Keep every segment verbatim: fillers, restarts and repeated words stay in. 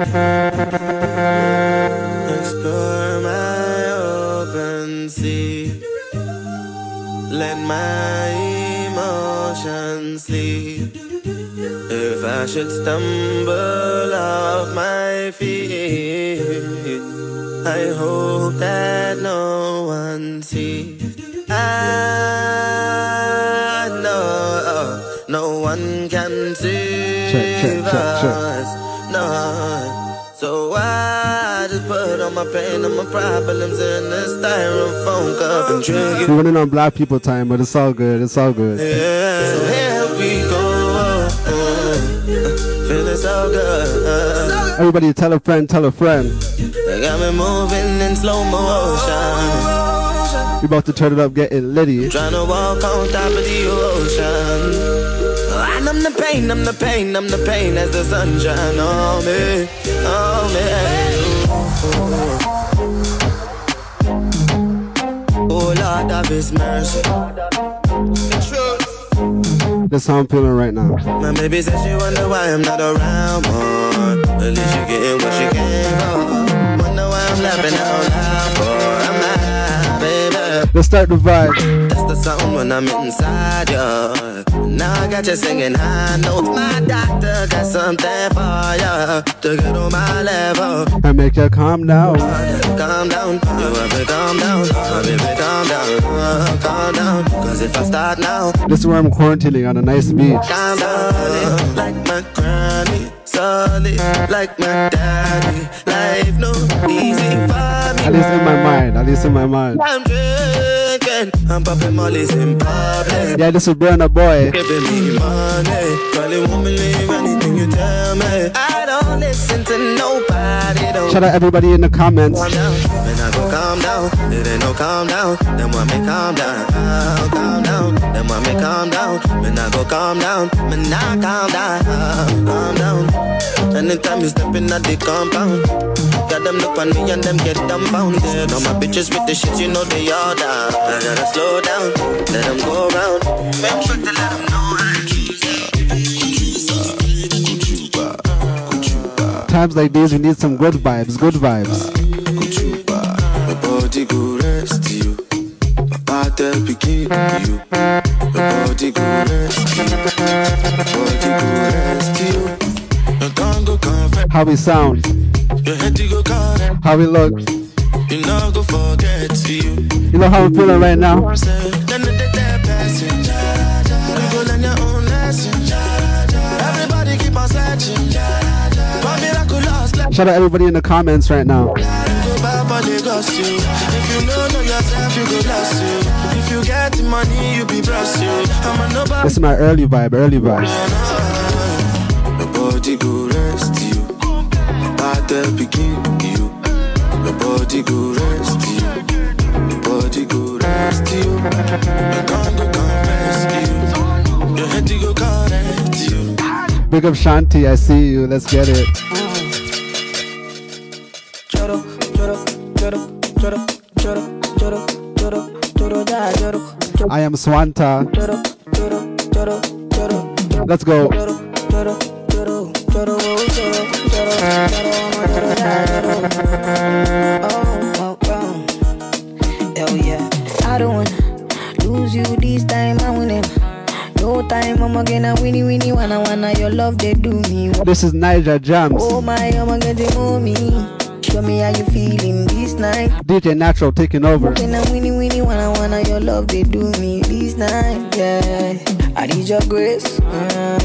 Explore my open sea. Let my emotions sleep. If I should stumble off my feet, I hope that no one sees. I know no one can save check, check, check, us check. No. So I just put all my pain and my problems in this styrofoam cup and drink it. We're running on black people time, but it's all good. It's all good. Yeah. So here we go. Feeling so good. Everybody, tell a friend. Tell a friend. They got me moving in slow motion. We about to turn it up, get it litty. I'm trying to walk on top of the ocean. I'm the pain, I'm the pain, I'm the pain as the sunshine on me, on me. Oh Lord of His mercy. That's how I'm feeling right now. My baby says she wonder why I'm not around more. At least you're getting what you came for. Wonder why I'm laughing out loud for. I'm high, baby. Let's start the vibe. That's the sound when I'm inside, yeah. Now I got you singing high notes. My doctor got something for ya to get on my level. I make you calm down. Calm down. You ever calm down? My baby, calm down. Calm down. Cause if I start now, this is where I'm quarantining on a nice beach. Calm down. Like my granny. Solid. Like my daddy. Life no easy for me. At least in my mind. At least in my mind. I'm I'm popping Molly's in public. Yeah, this is Burna Boy. Giving me money. Calling woman, leave anything you tell me. I don't listen to nobody. Don't. Shout out everybody in the comments. Calm down. When I go calm down, it ain't no calm down. Then want me calm down. I'll calm down. Then want me calm down. When I go calm down, when I calm down. I'll calm down. Anytime you step in at the compound. Got them look on me and them get them bound. All my bitches with the shit, you know they all down. I gotta slow down, let them go around. Make sure to let them know I choose. Times like these, we need some good vibes, good vibes. My body go rest you. My battle begin with you. My body go rest you. My body go rest you. My tongue go confess. How we sound. How we look. You know, go forget you. You know how I'm feeling right now. Shout out everybody in the comments right now. This is my early vibe, early vibe. Battle begin you. My body go rest you. My body go rest you. My tongue go confess you. Your head go correct you. Big up Shanti, I see you. Let's get it. Choro, choro, choro, choro, choro, choro, choro, choro, choro. I am Swanta. Choro, choro, choro, choro. Let's go. Choro, choro. Oh, oh, oh. Hell yeah. I don't wanna lose you this time. I win it. No time, I'm gonna winnie winnie wanna wanna your love they do me. This is NAIJAJAMZZ. Oh my, I'm gonna move me. Show me how you feeling this night. D J Natural taking over. Gonna winnie winnie wanna wanna your love they do me this night. Yeah. I need your grace. Uh,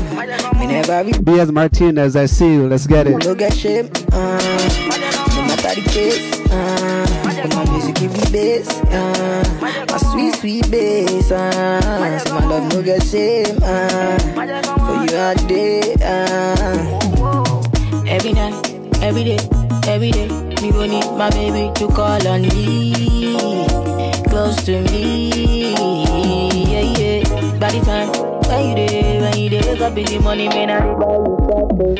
me never be. Be as Martinez, I see you. Let's get it. Look at shape. Uh, no matter the case. Uh, my music give me bass. Uh, my sweet sweet bass. Uh, so my love no get shame. Uh, for you all day. Uh. Every night, every day, every day. Me go need my baby to call on me, close to me. I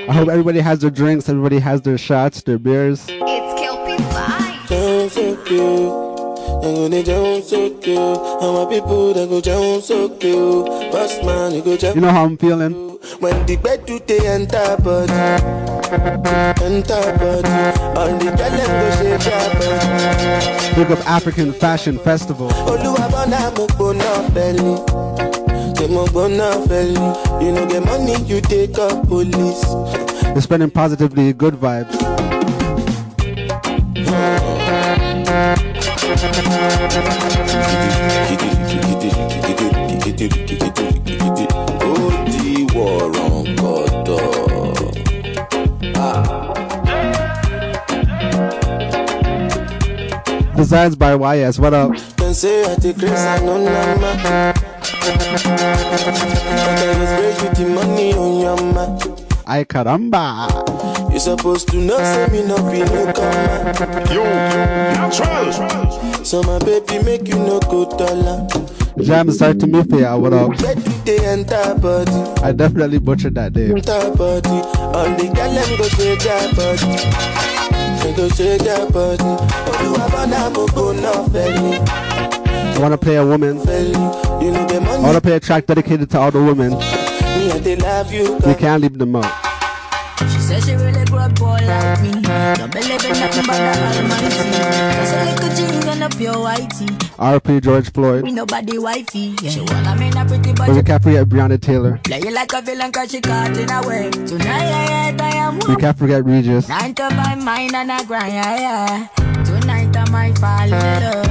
hope everybody has their drinks, everybody has their shots, their beers. It's Kelpie Vibes. You know how I'm feeling. When the bed do they enter body, enter body, on the television chapel. Look up African Fashion Festival. You know the money you take up police. They're spending positively good vibes. Designs by Y S, what up? Ay caramba. You're supposed to not say me no be no come. Yo, Natural. So my baby make you no go dollar. Jam start to me fear, what up? I definitely butchered that day. I wanna play a woman. I wanna play a track dedicated to all the women. They love you, we can't leave them out. She said she really brought boy like me. No believe in nothing but the Almighty. R P George Floyd. We nobody wifey. Yeah. She wanna mean a pretty body. We're Capri at Breonna Taylor. Play you like a villain cause she caught in a way. Tonight I hate I am. We can't forget Regis. Nine to my mind and I grind. Yeah, yeah. Tonight I might fall in love.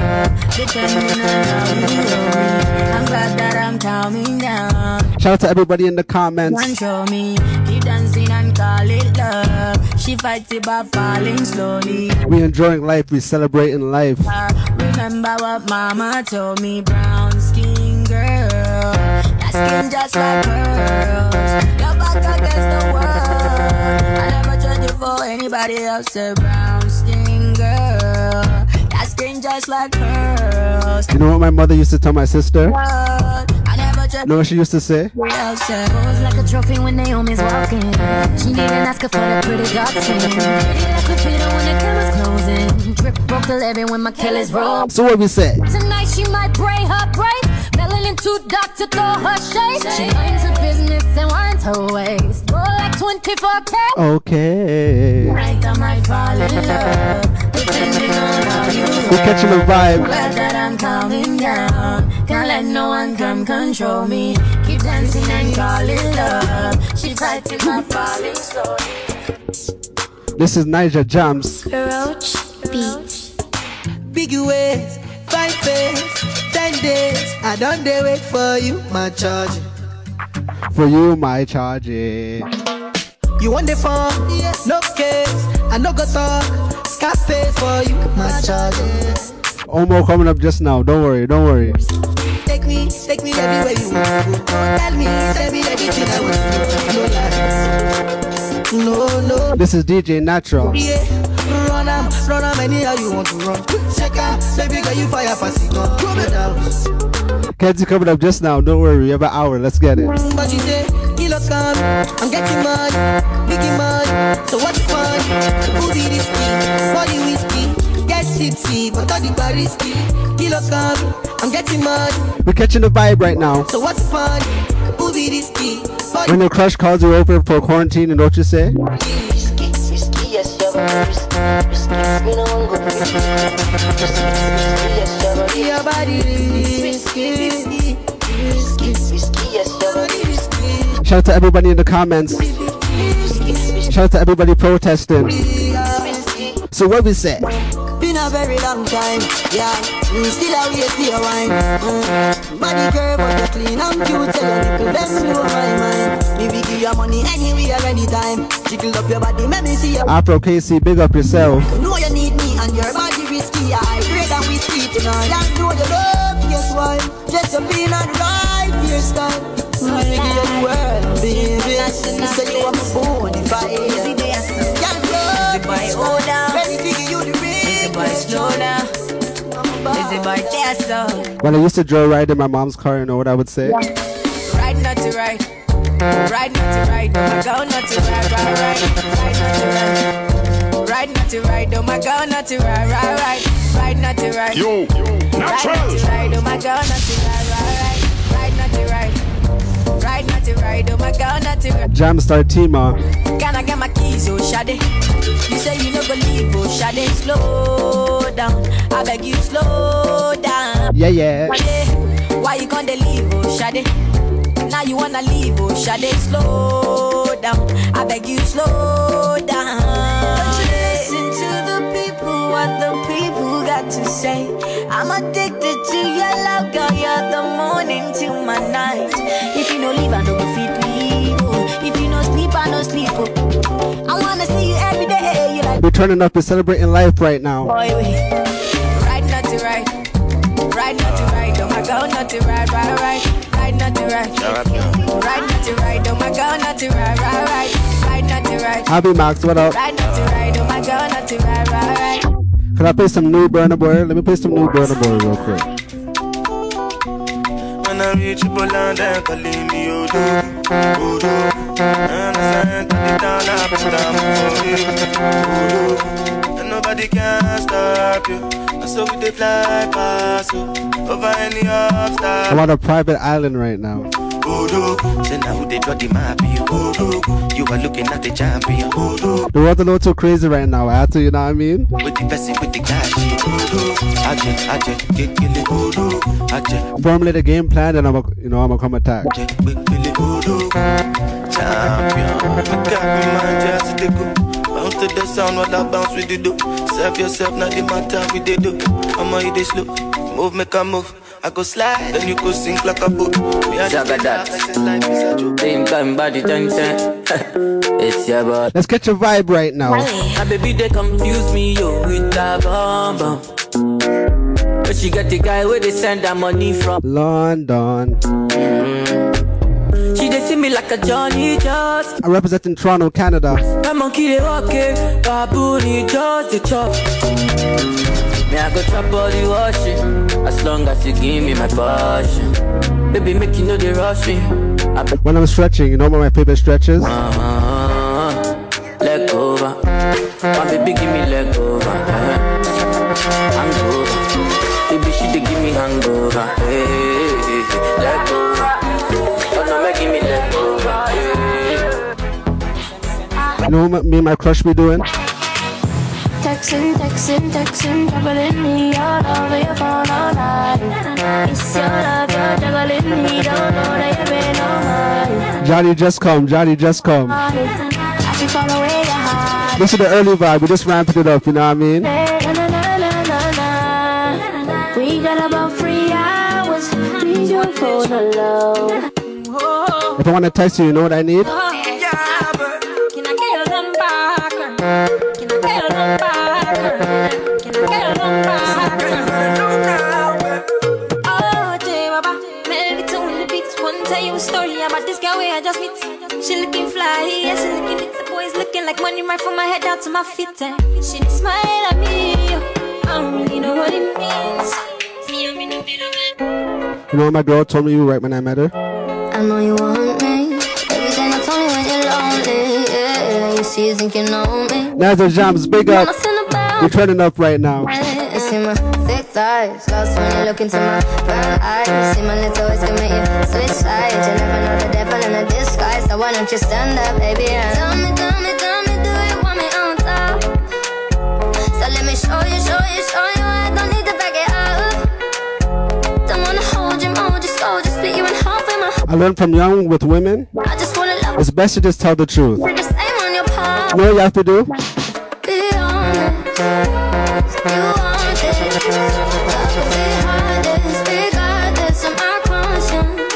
I'm glad that I'm coming down. Shout out to everybody in the comments. One show me, keep dancing and call it love. She fights it by falling slowly. We enjoying life, we celebrating life. Uh, remember what mama told me, brown skin girl. That skin just like pearls. Your back against the world. I never tried it for anybody else. Say brown skin girl. Skin just like pearls. You know what my mother used to tell my sister? You know what she used to say? Like a trophy when Naomi's walking. She didn't ask her for the pretty godsend. When my killers roll. So what we said? Tonight she might braid her braids. Melanin too dark to throw her shade. She minds her business and winds her ways. Roll like twenty-four K. Okay. Right, I might fall in love. Depending on how you are. We're catching the vibe. Glad that I'm calming down. Can't let no one come control me. Keep dancing and calling love. She tried to my falling slowly. This is NAIJAJAMZZ. Roach beat. Big waves, five face. ten days, I don't dare wait for you, my charge. For you, my charge. You want the phone? Yes. No case, I no go talk. Scarface for you, my charge. Omo coming up just now, don't worry, don't worry. Take me, take me everywhere you want. Tell me, tell me everything I want. No, no. This is D J Natural. Yeah. Run am, run am anyhow you want to run. Check out, baby girl you fire for signal. Kenzie coming up just now, don't worry, we have an hour, let's get it. But you say, you look on, I'm getting mud, making mud, so what's fun? Booty risky, body whiskey, get tipsy, but all the bar risky. You look on, I'm getting mud. We're catching the vibe right now. So what's fun? Booty risky. When your crush calls you over for quarantine, and don't you say? Shout out to everybody in the comments. Shout out to everybody protesting. So what we say? Been a very long time, yeah. Still out here see your wine. Body girl, but you're clean and cute. Tell your little best you my mind. If we give you money anywhere, anytime. Jiggle up your body, make me see your. Afro K C, big up yourself. Know you need me and your body risky. I pray that we sleep tonight. Just know you love your swine. Just your being and right your style. I give you the world, baby. You say you want my phone, fire. By order. When I used to draw ride in my mom's car, you know what I would say? Ride not to ride, ride not to ride, my girl not to ride, ride, ride, ride, ride not to ride, oh my girl not to ride, ride, ride, ride not to ride, yo, yo, ride not to ride, oh my girl not to ride, ride, ride, ride not to ride, ride not to ride, oh my girl, not to ride. Jamstar Tima. Can I get my keys, oh Shade? You say you don't believe, oh Shade. Slow down, I beg you, slow down. Yeah, yeah. Shade, why you can't leave, oh Shade? Now you wanna leave, oh Shade. Slow down, I beg you, slow down. Don't you listen to the people, what the people got to say. I'm addicted to your love, girl, you're the morning to my night. If you no leave, I no go fit leave, oh. If you no sleep, I no sleep, oh. I wanna see you every day, you like. We're turning up and celebrating life right now. Boy, wait. Ride not to ride, ride not to ride, oh my God, not to ride, ride, ride. Ride not to ride, ride not to ride, oh my God, not to ride, ride, ride. Ride not to ride. Happy Max, what up? Ride not to ride, oh my God, not to ride, ride, ride. Can I play some new Burna Boy? Let me play some new Burna Boy real quick. When I reach Bolanda, calling me Odo, Odo, and I stand down, and nobody can stop you. And so we fly past over any obstacle. I'm on a private island right now. Say now they got the map. You are looking at the champion. The world is not so crazy right now, I have to, you know what I mean? With the person with the cash. Formulate the game plan and I'm a, you know I'm gonna come attack. After the sound what I bounce with the do. Serve yourself, not the matter with the do. I'm a hit slow. Move, make a move. I go slide, then you go sink like a boat. Let's catch a vibe right now. My baby, they confuse me, yo, with that bomb bomb. But she got the guy where they send that money from London. Mm-hmm. She they see me like a Johnny Just. I'm representing Toronto, Canada. My monkey, they walk it, baboon, just the chop. Me I go chop all the washing, as long as you give me my passion. Baby, make you know the rushing. When I'm stretching, you know one of my favorite stretches? Uh, uh, uh, leg over. My baby, give me leg over. Hangover. Baby, she dey give me hangover. Hey, hey, hey, hey. Leg over. Oh, no, make give me leg over. Hey. You know what me and my crush be doing? Texting, texting, texting, juggling me all over your phone all night. It's your love, you're juggling me, don't know that you've been on mine. Johnny, just come, Johnny, just come. I should follow where your heart. This is the early vibe, we just ramped it up, you know what I mean? We got about three hours, please don't fall alone. If I want to text you, you know what I need? She looking fly, yeah, she looking at the boys looking like money right from my head down to my feet. And she didn't smile at me, I don't really know what it means. You know my girl told me you right when I met her? I know you want me. Everything I told me when you're lonely, yeah, and you see you think you know me. NAIJAJAMZZ, big up. We're turning up right now. You see my thick thighs, lost when you look into my brown eyes. You see my lips always commit you switch sides. You never know the devil in a disguise. So why don't you stand up, baby? And tell me, tell me, tell me, do you want me on top? So let me show you, show you, show you. I don't need to back it up. Don't wanna hold you, hold you, so just split you in half in my. I learned from young with women. I just wanna love. It's best to just tell the truth. We're the same on your part. You know what you have to do? You want it, behind this, regardless of my conscience.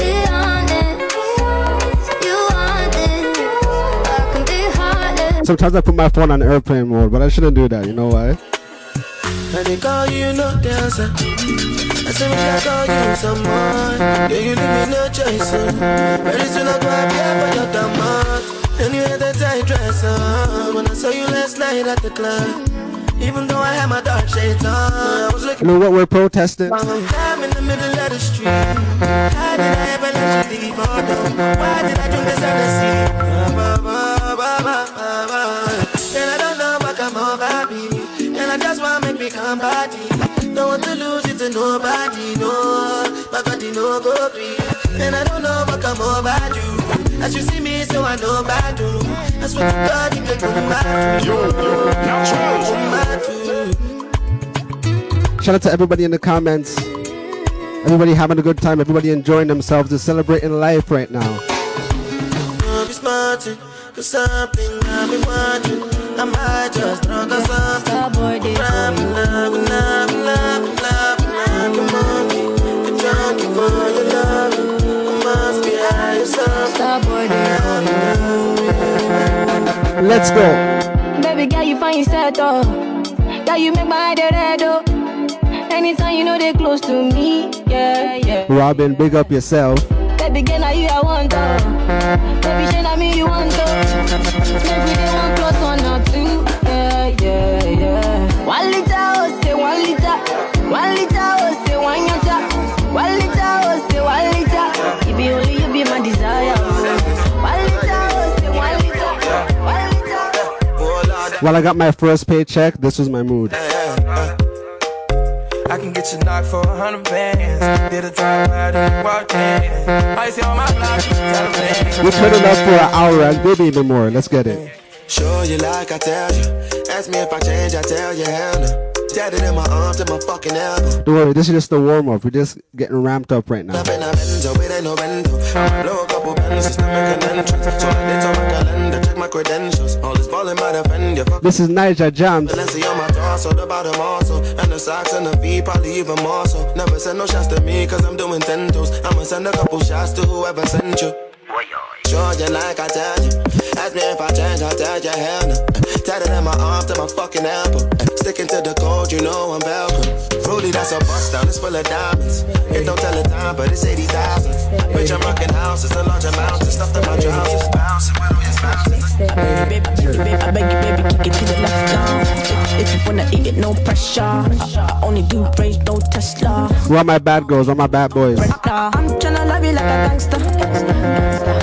Be honest, you want it, I can be heartless. Sometimes I put my phone on airplane mode, but I shouldn't do that, you know why? And they call you no dancer. I said, I call you someone. Yeah, you leave me no choice. Very soon I'll go up here for your damn. And you had that tight dress on when I saw you last night at the club. Even though I had my dark shades on, I was looking. You know what we're protesting? I'm in the middle of the street. How did I ever let you leave? Oh, no. Why did I do this out of sea? And I don't know what I'm over me. And I just want to make me come body. Don't want to lose it to nobody, no. My body no go free. And I don't know what bad you. As you see me, so I know bad you. That's what you got in the natural. Shout out to everybody in the comments. Everybody having a good time. Everybody enjoying themselves. They're celebrating life right now. I might just drunk or something. Love, love, love, love, come on, you're drunk for your love. You must be high or something. Let's go. Baby girl, you find yourself up. Girl, you make my head red up. Anytime you know they close to me, yeah, yeah. Robin, big up yourself. Baby girl, now you I want to. Baby girl, now me you want to. Maybe they want close on. Yeah, yeah. One liter, oh, say one liter. One liter, oh, say one liter. One liter, oh, say one liter. You be only, you be my desire. One liter, oh, say one liter. One liter. While I got my first paycheck, this was my mood. I can get you knocked for a hundred bands. Did a time out and walked in. I see all my block, you tell them. We put it up for an hour and maybe even more. Let's get it. Show you like I tell you. Ask me if I change, I tell you hell no. Tatted in my arms and my fucking elbow. Don't worry, this is just the warm up. We're just getting ramped up right now. Up in a Benzo, it ain't no Benzo. Blow a couple bands, it's not making entrance. So I did on my calendar, check my credentials. All this ballin' might offend you. This is NAIJAJAMZZ. Let's see on my torso, the bottom also. And the socks and the feet, probably even more so. Never send no shots to me, cause I'm doing tentos. I'ma send a couple shots to whoever sent you. Show you like I tell you. Ask me if I change, I tell you hell no. Tatted in my arm to my fucking elbow. Sticking to the code, you know I'm Velcro. Fruity, that's a bust down, it's full of diamonds. It don't tell the time, but it's eighty thousand. Bitch, I'm rocking houses, the large amounts. Stuff in my trousers, bouncing with all your spouses. Baby, baby, baby, I beg you, baby, kick it to the left down. If you wanna eat it, no pressure. I, I only do range, no Tesla. Where my bad girls, where my bad boys. I'm tryna love you like a gangster.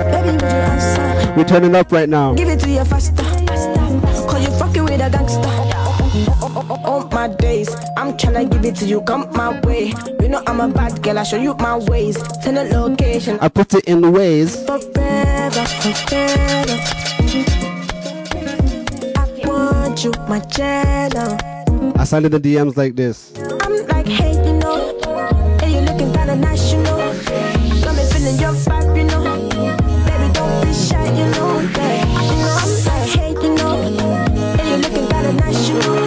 Baby, would you answer? We're turning up right now. Give it to you faster. Cause you fucking with a gangster. Oh, oh, oh, my days, I'm tryna give it to you, come my way. You know I'm a bad girl, I show you my ways. Turn the location, I put it in the ways. Forever, forever. I want you, my channel. I signed in the D Ms like this. I'm like, hey, you know, hey, you looking kinda nice, you know. Got me feeling your vibe, you know. Baby, don't be shy, you know. Hey, you know I'm like, hey, you know, hey, you looking kinda nice, you know.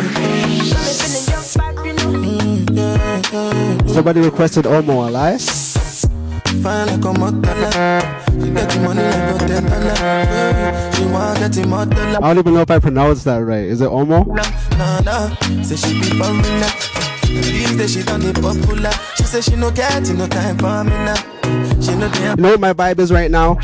Somebody requested Omo, alive? I don't even know if I pronounced that right. Is it Omo? You know what my vibe is right now?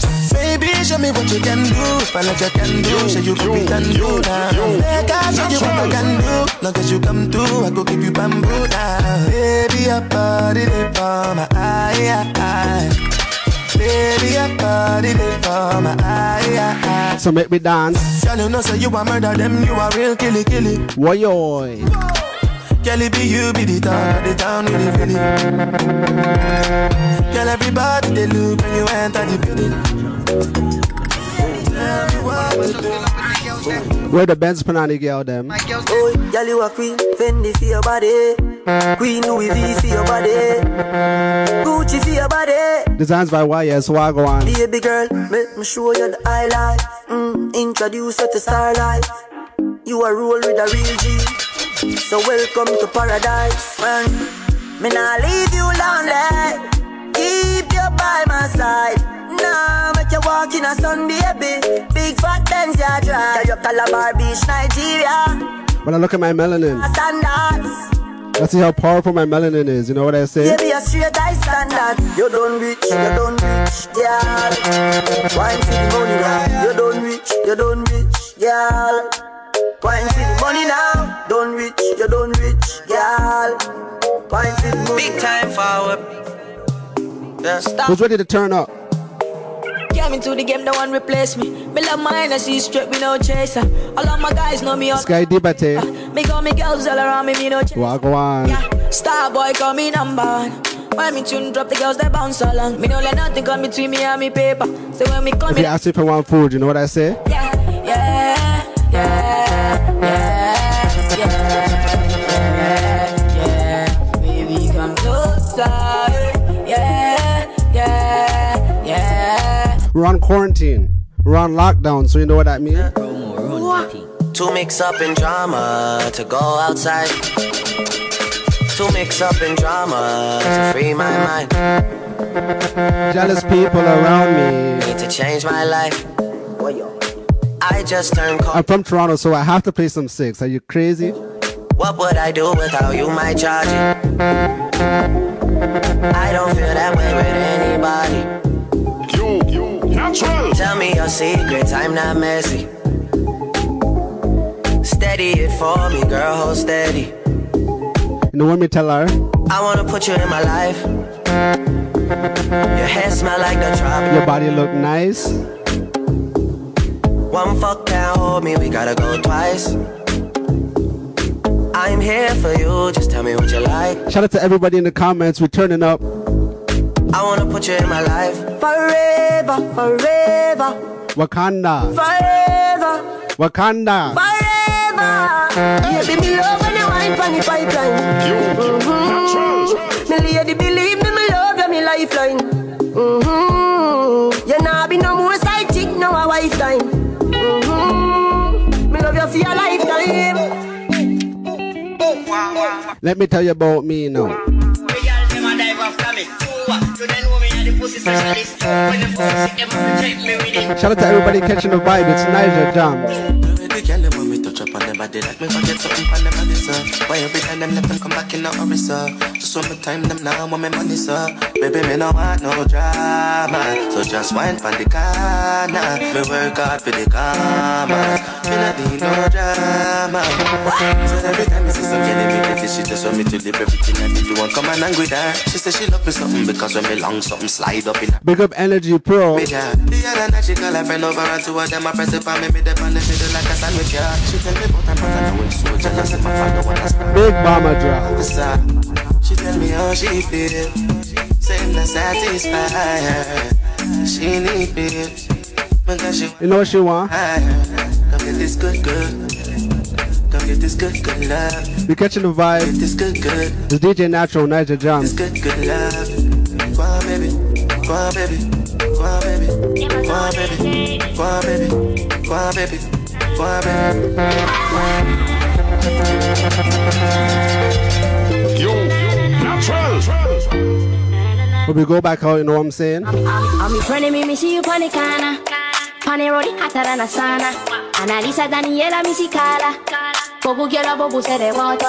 Show me what you can do, find out you can do. Show you what you can do now. Make I show you what I can do. Long as you come through, I go give you bamboo now. Baby, your body they for my eye, eye. Baby, your body they for my eye, eye. So make me dance. Girl, you know say you a murder them, you a real killy killy. Woy yoy. Girl, it be you, be the town, the town with the feeling. Girl, everybody, they look when you enter the building. Where the Benz Panani girl, them? Oh, girl, you a queen, Fendi for your body. Queen Louis V for your body. Gucci for your body. Designs by Y S, Wagwan. Baby girl, make me show you the highlight. Mm, introduce you to starlight. You a roll with a real G. So welcome to paradise, man. Me nah leave you lonely. Keep you by my side. Nah, make you walk in a sun, baby. Big fat things you try. You Calabar Beach, Nigeria. When I look at my melanin, let's see how powerful my melanin is. You know what I say? Baby, a straight eye standard. You don't reach, you don't reach, yeah. Wine for the money now. You don't reach, you don't reach, yeah. Wine for the money now. Don't reach, you don't reach, girl. Wine for the money. Big time forward. Yeah, stop. Who's ready to turn up? Came into the game, no one replace me. Me love mine, I see straight, me no chaser. All of my guys know me up. Sky Dibate. Uh, me got me girls all around me, me no chaser. Wagwan. Yeah, star boy, call me number one. When me tune drop, the girls they bounce along. Me no let nothing come between me and me paper. So when me come, if you ask me for one food, you know what I say? Yeah, yeah, yeah, yeah, yeah, yeah, yeah. Baby, come closer. We're on quarantine. We're on lockdown, so you know what that means? What? To mix up in drama, to go outside. To mix up in drama, to free my mind. Jealous people around me. Need to change my life. I just turned cold. I'm from Toronto, so I have to play some six. Are you crazy? What would I do without you, my Jaji? I don't feel that way with anybody. You, you. Natural. Tell me your secrets, I'm not messy. Steady it for me, girl, hold steady. You know what me tell her? I wanna put you in my life. Your hair smell like the tropics. Your body look nice. One fuck can't hold me, we gotta go twice. I'm here for you, just tell me what you like. Shout out to everybody in the comments, we're turning up. I wanna put you in my life. Forever, forever. Wakanda. Forever. Wakanda. Forever. Yeah, baby, love when you wine from the pipeline. Mm-hmm. Me lady believe me, me love you, me lifeline. Mm-hmm. You nah be no more side chick, no a wife time. Mm-hmm. Me love you for your lifetime. Let me tell you about me now. Shout out to everybody catching the vibe, it's NAIJAJAMZZ. She just want me to live everything I need to and come and hang with her. She said she love me something because when me long something slide up in her. Big up Energy Pro. The other night she call her friend over and two of them I press it for me. Me dip on the middle like a sandwich, yeah. She tell me about her brother now and so jealous if I find out what I start. Big mama drop. She tell me how she feel. Saying that satisfy her. She need me. You know what she want? Come get this good good. Get this good, good love. You're catching the vibe. Get this good, good. It's D J Natural, NAIJAJAMZZ. Good, good love. Go on, baby. Go on, baby. Go on, baby. Go on, baby. Go on, baby. Go on, baby. Go on, baby. Yo, Natural. When we go back out, you know what I'm saying? I'm your friend, me, me see you, Panicana. Panerodi, Atarana Sana. Analisa Daniela, Misicala.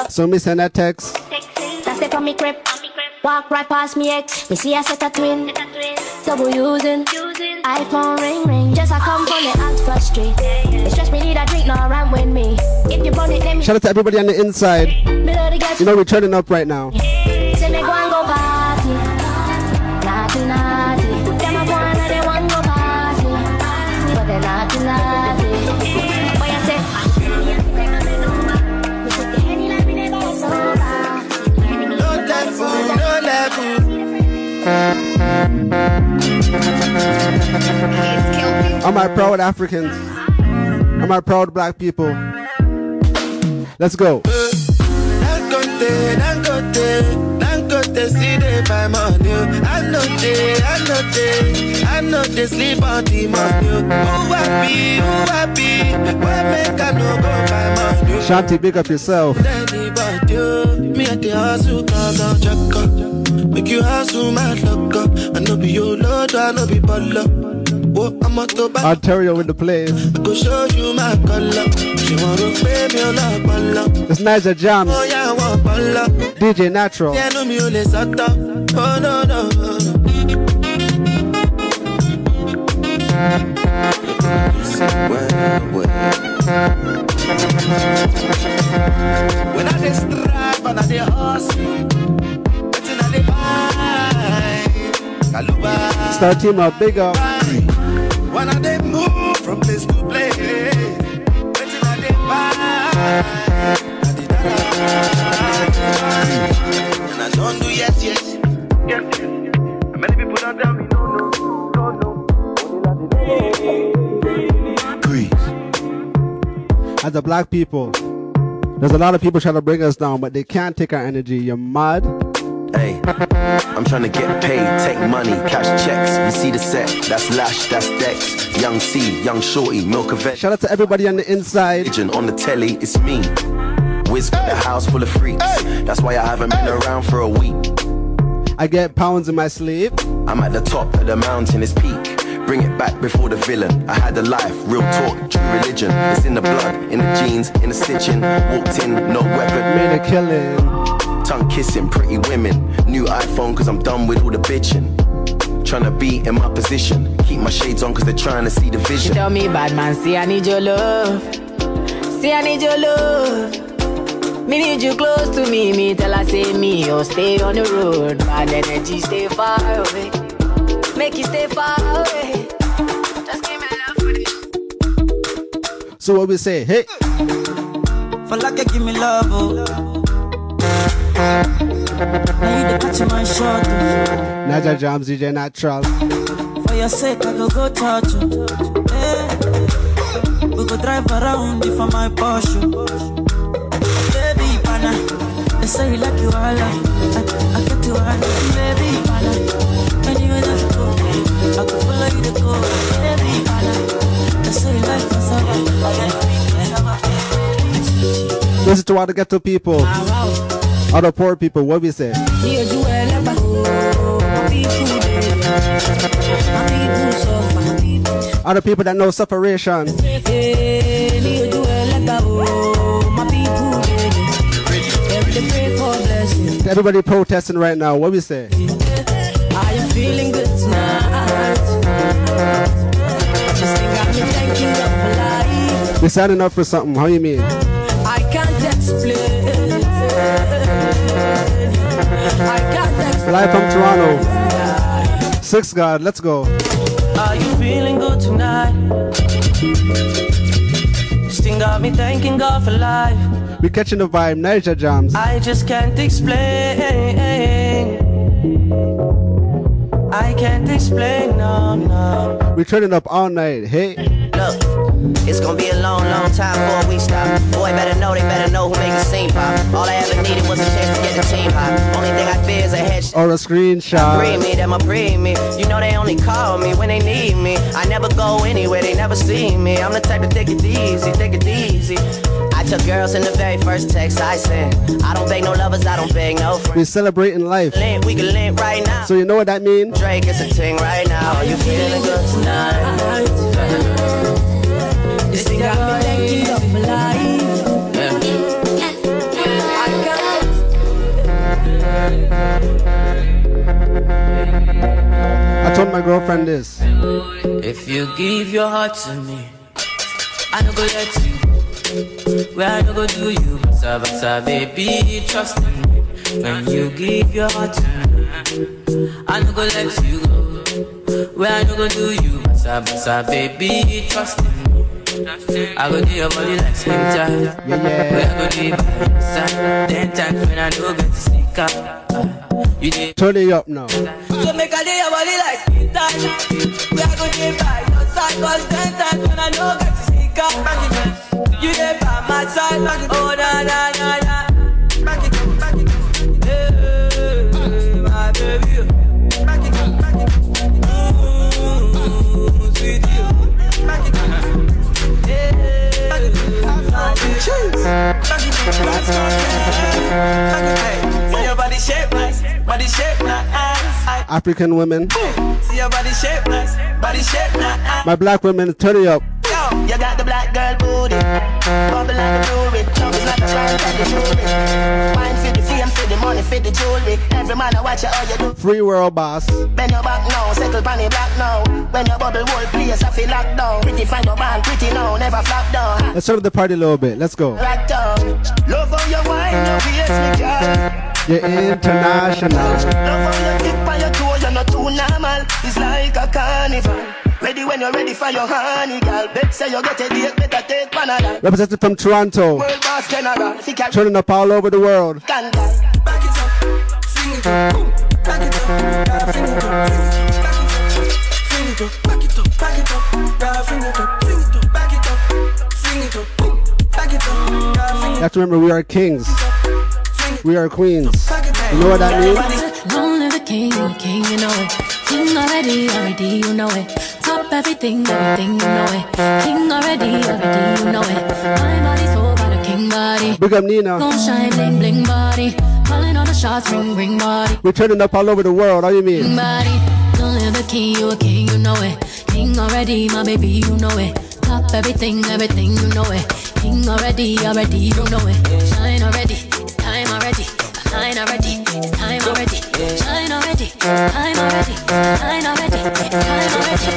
So me send a text. That's it for me crib. Walk right past me ex. Me see I set a twin. Double using iPhone ring ring. Just I come from the Oxford Street. It's just me need a drink, now run with me. If you want it, let me. Shout out to everybody on the inside. You know we're turning up right now. Say me go and go party. Naughty naughty. Them a born and they want go party. But they naughty naughty. Am I proud Africans? Am I proud black people? Let's go. Shanti, big up yourself. Make you hustle my luck up. I know be your lord, I know be baller. Oh, I'm out to back. Ontario with the place. I go show you my color. She want to pay me on a baller. It's NAIJAJAMZZ. Oh, yeah, I want baller. D J Natural. Yeah, no, me only sat up. Oh, no, no, no. When I just drive and I just hustle. Star team up, big up. One of them move from place to place. And I don't do yes, yes. as a black people, there's a lot of people trying to bring us down, but they can't take our energy. You're mad. Hey, I'm trying to get paid, take money, cash checks. You see the set, that's Lash, that's Dex, Young C, Young Shorty, Milk of Vet. Shout out to everybody on the inside. On the telly, it's me. Whiz, hey. The house full of freaks. Hey. That's why I haven't hey. been around for a week. I get pounds in my sleep. I'm at the top of the mountain, it's peak. Bring it back before the villain. I had a life, real talk, true religion. It's in the blood, in the jeans, in the stitching. Walked in, no weapon. Made a killing. Tongue kissing, pretty women. New iPhone, cause I'm done with all the bitching. Tryna be in my position. Keep my shades on, cause they're trying to see the vision. She tell me, bad man, see I need your love. See I need your love. Me need you close to me. Me tell her, say me, oh, stay on the road. Bad energy, stay far away. Make you stay far away. Just give me love for this. So what we say, hey. For like I give me love, oh. I need to catch my shot. NAIJAJAMZZ, D J Natural. For your sake, I go go touch you. Yeah. We go drive around for my Porsche. Baby, pana. They say you like you all. I, I get you all. Baby, pana. I could follow you to go. Baby, I say you like yourself. Listen to all the ghetto people, all the poor people, what we say. All the people that know separation. Everybody protesting right now, what we say. Are you feeling good tonight? Just think I've been thanking God for life. You're signing up for something, how you mean? I can't explain. I can't explain. Live from Toronto. Six God, let's go. Are you feeling good tonight? Just think I've been thanking God for life. We're catching the vibe, NAIJAJAMZZ. I just can't explain. I can't explain, no, no. We're turning up all night, hey. Look, it's gonna be a long, long time before we stop. Boy, better know, they better know who make the scene pop. All I ever needed was a chance to get the team hot. Only thing I fear is a headshot or a screenshot. Bring me, them a bring me. You know they only call me when they need me. I never go anywhere, they never see me. I'm the type to take it easy, take it easy. I took girls in the very first text I sent. I don't beg no lovers, I don't beg no friends. We're celebrating life. Lent, we can lent right now. So you know what that means? Drake is a ting right now. Are you feeling good tonight? This thing got me thinking of life. Yeah. I told my girlfriend this. If you give your heart to me, I don't go let you. Where I don't go do you, basa basa, baby, trust me. When you give your heart to me, I don't go let you go. Where I don't go do you, basa basa, baby, trust me. I go do your body like spring child. Where I go do your body inside. Ten times when I don't get to sneak up, you did. Turn it up now. So make I do your body like spring child. Where I go do your body outside. Cause ten times when I don't get to sneak up. You there by my side, oh na na na na. Back it up, back it up, hey, my baby. Back it up, back it up, sweet you. Back it up, hey, back it up, my baby. Back it up, let's go, back it up. See your body shape nice, body shape nice. African women. See your body shape nice, body shape nice. My black women, turn it up. You got the black girl booty, bubble like a jewelry, troubles like a child and the jewelry. Wine for the fame, for the money, for the jewelry. Every man I watch you, all you do. Free world boss. Bend your back now, settle panny black now. When your bubble wall place, I feel locked down. Pretty find your band, pretty now, never flop down. Let's serve the party a little bit, let's go. Right down. Love on your wine, no B S with you. You're international. Love on your tip and your toe, you're not too normal. It's like a carnival. Ready when you're ready for your honey, girl. Bet say you get a deal, better take Panada. Represented from Toronto. World boss general. Turning up all over the world. Back it up, sing it up, boom. Back it up, sing it up, sing it up, back it up, back it up, back it up, sing it up, back it up, sing it up, boom. Back You have to remember, we are kings. We are queens. You know what that means? Known as a king, a king, you know it. King already, already, you know it. Top everything, everything, you know it. King already, already, you know it. My body's whole by the king body. Big up Nina. Don't shine, bling, bling body. Calling on the shots, ring, ring body. We're turning up all over the world, how you mean? Body. Known as a king, you a king, you know it. King already, my baby, you know it. Top everything, everything, you know it. King already, already, you know it. Shine already, it's time already. Shine already, it's time already. Shine already, it's time already. Shine already, it's time already.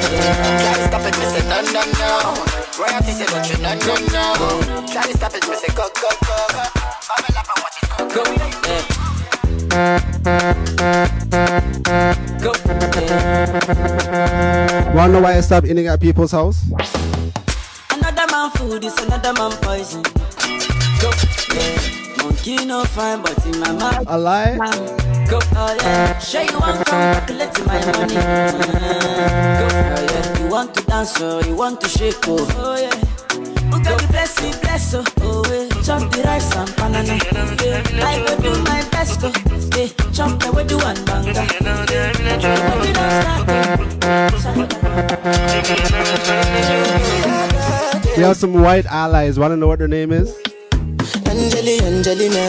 Try to stop it, me say no, no, no. Royalty say don't you, no, no, no. Try to stop it, me say go, go, go. I'm in love, I want it, go, go. Go. Wanna know why I stop eating at people's house? Another man food is another man poison. Go. Yeah. Monkey no fine, but in my mouth. A lie? Go, oh yeah. Sure you want from chocolate in my money. Go, oh yeah. You want to dance, oh, you want to shake, oh, oh yeah. Who can you bless me, bless, oh, oh yeah. Chop the rice and banana, yeah. I go do my best, oh, yeah. Chop the way do one banga. We have some white allies, wanna know what their name is? Angeli, Angelina,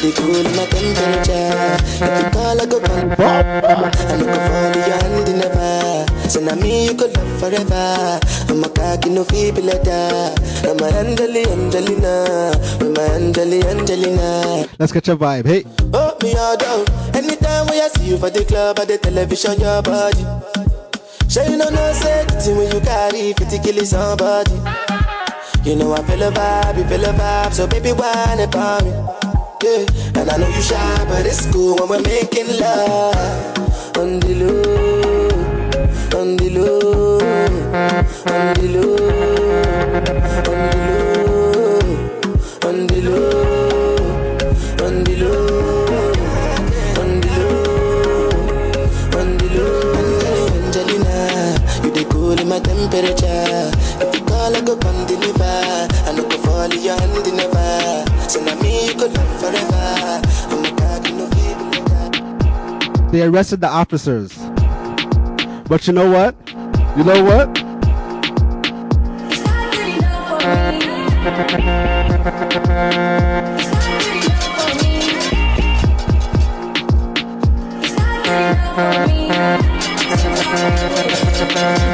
they cool my temperature. If you call, I go on pop. I look for the hand in the bar. So now me, you could love forever. I'm a cocky, no feeble letter. I'm a Angeli, Angelina. I'm a Angeli, Angelina. Let's catch a vibe, hey. Oh, me all down. Anytime when I see you for the club or the television, your body. Sure you know no safety when you carry fifty killing somebody. You know I feel a vibe, you feel a vibe, so baby whine about me, yeah. And I know you shy, but it's cool when we're making love. On the low, on the low, on the low, on the low, on the low. Cooling my temperature. If you call, I go come deliver. I look for your hand in the bar. So now me, you could love forever. I'm a cocky, no feeble. They arrested the officers. But you know what? You know what? It's not good enough for me. It's not good enough for me. It's not good enough for me.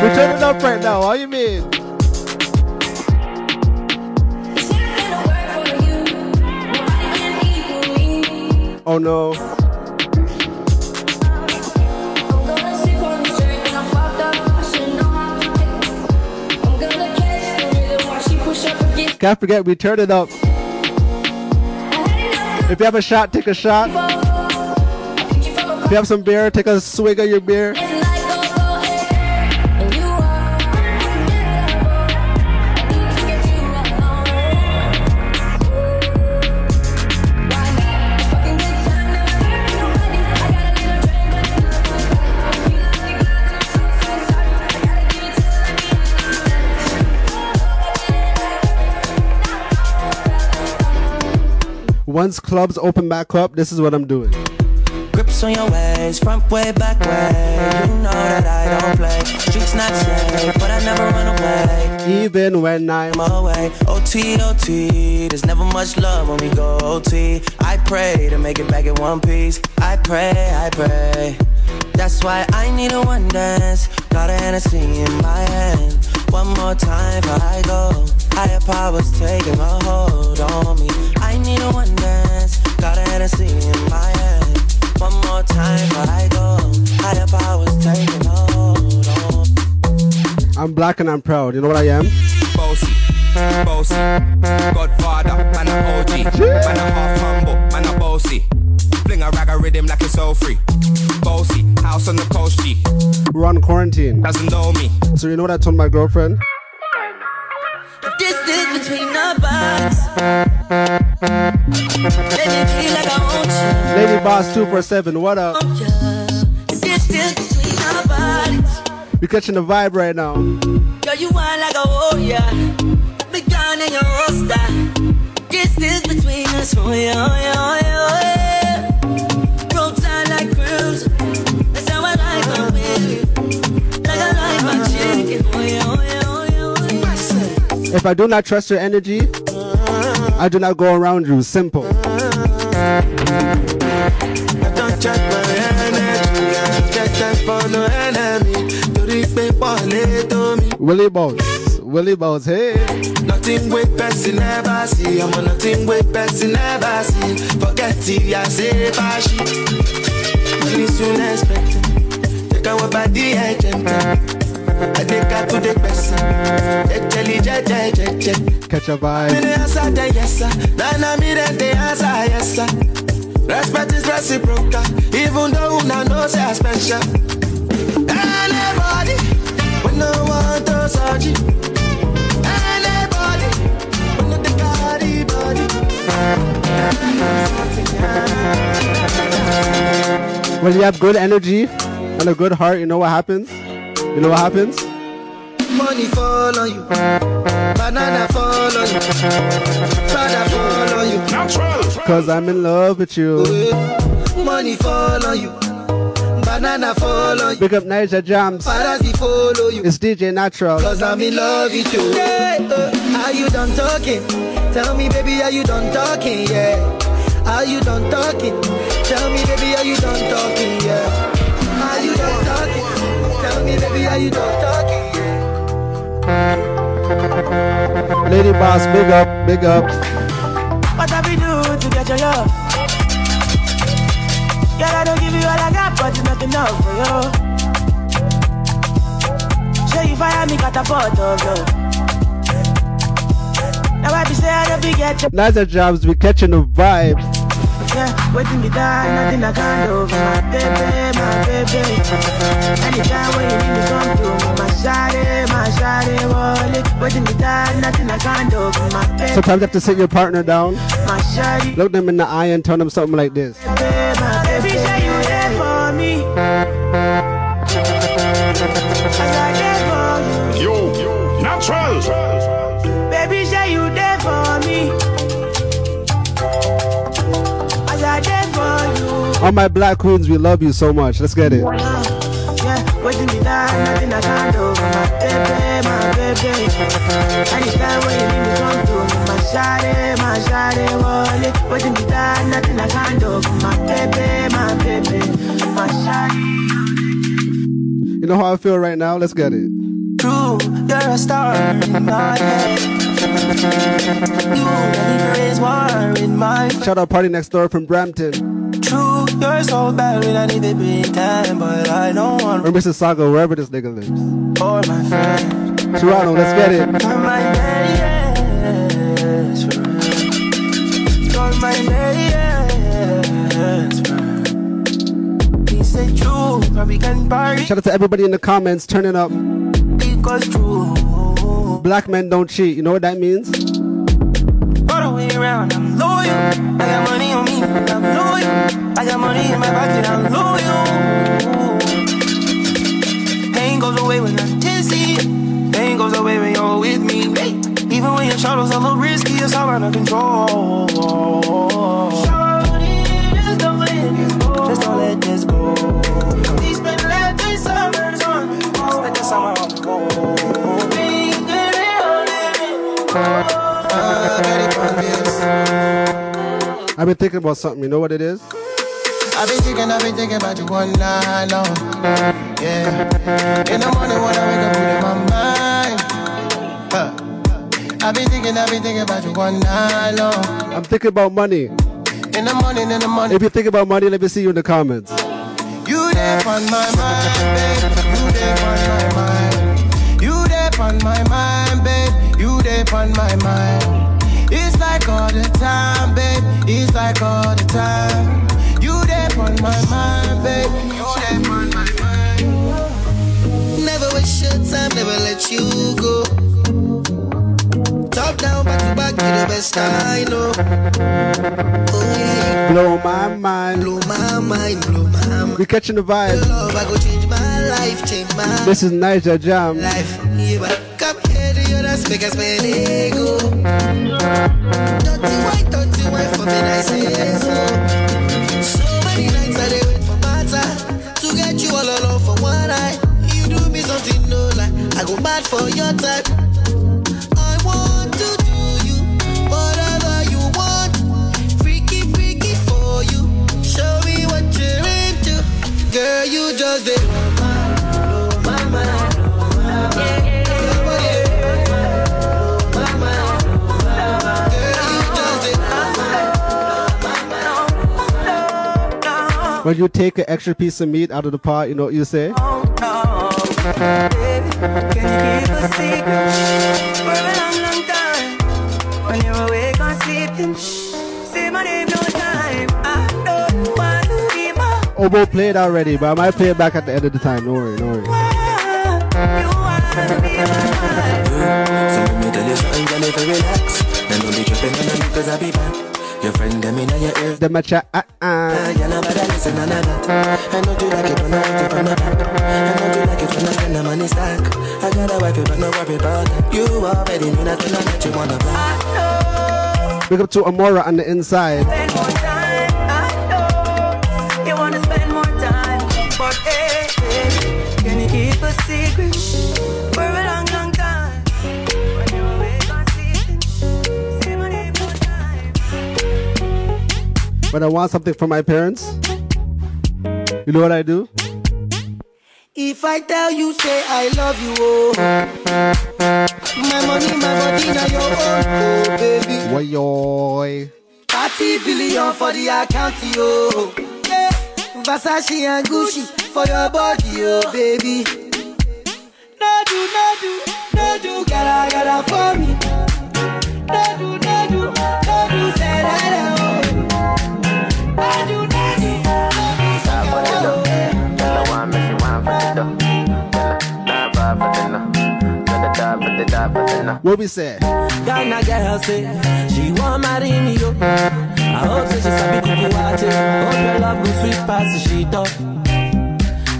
We're turning up right now, all you mean? Oh no. Can't forget, we turned it up. If you have a shot, take a shot. If you have some beer, take a swig of your beer. Once clubs open back up, this is what I'm doing. Grips on your ways, front way, back way. You know that I don't play. Streets not safe, but I never run away. Even when I'm away. O T, O T, there's never much love when we go O T. I pray to make it back in one piece. I pray, I pray. That's why I need a one dance. Got a Hennessy in my hand. One more time before I go. Higher powers taking a hold on me. I need a one dance. Got a Hennessy in my hand. One more time before I go. Higher powers taking a hold on me. I'm black and I'm proud. You know what I am? Bossy, bossy. Godfather, man a O G. Man a half humble, man a bossy. Fling a rag a rhythm like it's all free. Bossy, house on the coast G. We're on quarantine. Doesn't know me. So you know what I told my girlfriend? Distance between the bars. Lady Boss two four seven, what up? Distance between the bodies. You're catching the vibe right now. Girl, you want like a warrior. Big down in your holster. distance between us. Oh yeah, oh yeah, oh yeah, oh yeah. Roll tight like cruise. That's how I like my baby. Like I like my chicken. Oh yeah, oh yeah, oh yeah, oh yeah. If I do not trust your energy, I do not go around you. Simple. I don't check my energy. I don't check time for no enemy. To respect Paulie to me. Willie Bones, Willie Bones, hey. Nothing with person never see. I'm on nothing with person never see. Forget it, I say bashi. Money soon expected. Take our body agent. I take her to the person. Actually, check, check, check, check. Catch a vibe. Me the answer, the yes sir. Then me the answer, yes sir. Respect is reciprocal, even though una no say special. Anybody, we no want to search it. When you have good energy and a good heart, you know what happens? You know what happens? Money fall on you. Banana fall on you. Banana fall on you. Natural. Cause I'm in love with you. Money fall on you. Banana fall on you. Big up NAIJAJAMZZ. Paradise follow you. It's D J Natural. Cause I'm in love with you. Yeah, uh, are you done talking? Tell me, baby, are you done talking, yeah? Are you done talking? Tell me, baby, are you done talking, yeah? Are you done talking? Tell me, baby, are you done talking, yeah? Lady Boss, big up, big up. What have you do to get your love? Girl, I don't give you all I got, but it's not enough for you. So you fire me, got a photo, yo. NAIJAJAMZZ, we catching the vibe. Yeah, waiting be done, nothing I can't do for my baby, my baby. Anytime when you need me, come to my shawty, my shawty, wallet. Waiting be done, nothing I can't do for my baby. Sometimes you have to sit your partner down, my shawty. Look them in the eye and tell them something like this. Baby, my baby, you there for me. I got it for you. Yo, yo, Natural. Baby, say you there for me. I got there for you. All my black queens, we love you so much. Let's get it. Yeah, waiting me down, nothing I can't do. My baby, my baby. Anytime when you need me, come to my shawty, my shawty, wallet. Waiting me down, nothing I can't do. My baby, my baby, my shawty. You know how I feel right now? Let's get it. True, you're a star in my head. Shout out party next door from Brampton. True, you're so bad when I need to be ten, but I don't want. Or Mississauga, wherever this nigga lives. Or my friend. Toronto, let's get it. You're my best friend. You're my best friend. He said true, but we can party. Shout out to everybody in the comments, turn it up. Because true. Black men don't cheat, you know what that means? All the way around, I'm loyal. I got money on me, I'm loyal. I got money in my pocket, I'm loyal. Pain goes away when I'm dizzy. Pain goes away when you're with me. Even when your shadows are a little risky, it's all out of control. Just don't let this go. Just don't let this go. These men let these summers on. Just let the summer go. I've been thinking about something, you know what it is? I've been thinking, I've been thinking about you all night long. Yeah. In the morning when I wake up, put in my mind. Huh. I've been thinking, I've been thinking about you all night long. I'm thinking about money. In the morning, in the morning. If you think about money, let me see you in the comments. You there on my mind, babe. You there on my mind. You there on my mind, babe. You there on my mind. It's like all the time, babe. It's like all the time. You there on my mind, babe. You there on my mind. Never waste your time, never let you go. Top down, back to back, you're the best I know. Oh yeah. Blow my mind, blow my mind, blow my mind. We're catching the vibe. Your love, I go change my life, change my life. This is NAIJAJAMZZ. Life, yeah, come here to your ass, make us my ego. Don't you When you take an extra piece of meat out of the pot, you know what you say? Oh, no. Baby, can you keep a secret for a long, long time? When you're awake or sleeping, say my name no time. I don't want to be my... Oboe played already, but I might play it back at the end of the time. Don't worry, don't worry. Then my chat, ah, ah. Big up to Amora on the inside. Keep a secret for a long, long time. When you wake on sleeping, say my name no time. When I want something from my parents, you know what I do? If I tell you, say I love you, oh. My money, my body, now your own, oh baby. Why yoy? thirty billion for the account, yo. Yeah. Versace and Gucci for your body, oh baby. No do, no do, no do, gotta, gotta for me. No do, no do, no do, say that oh. No do, no do, no do, say that oh. Tell her one, miss you one for the door. Tell her, die for the no. What we said? Ghana girl say she want marry me, yo. I hope she's a big girl watching. Hope your love goes sweet past she talk.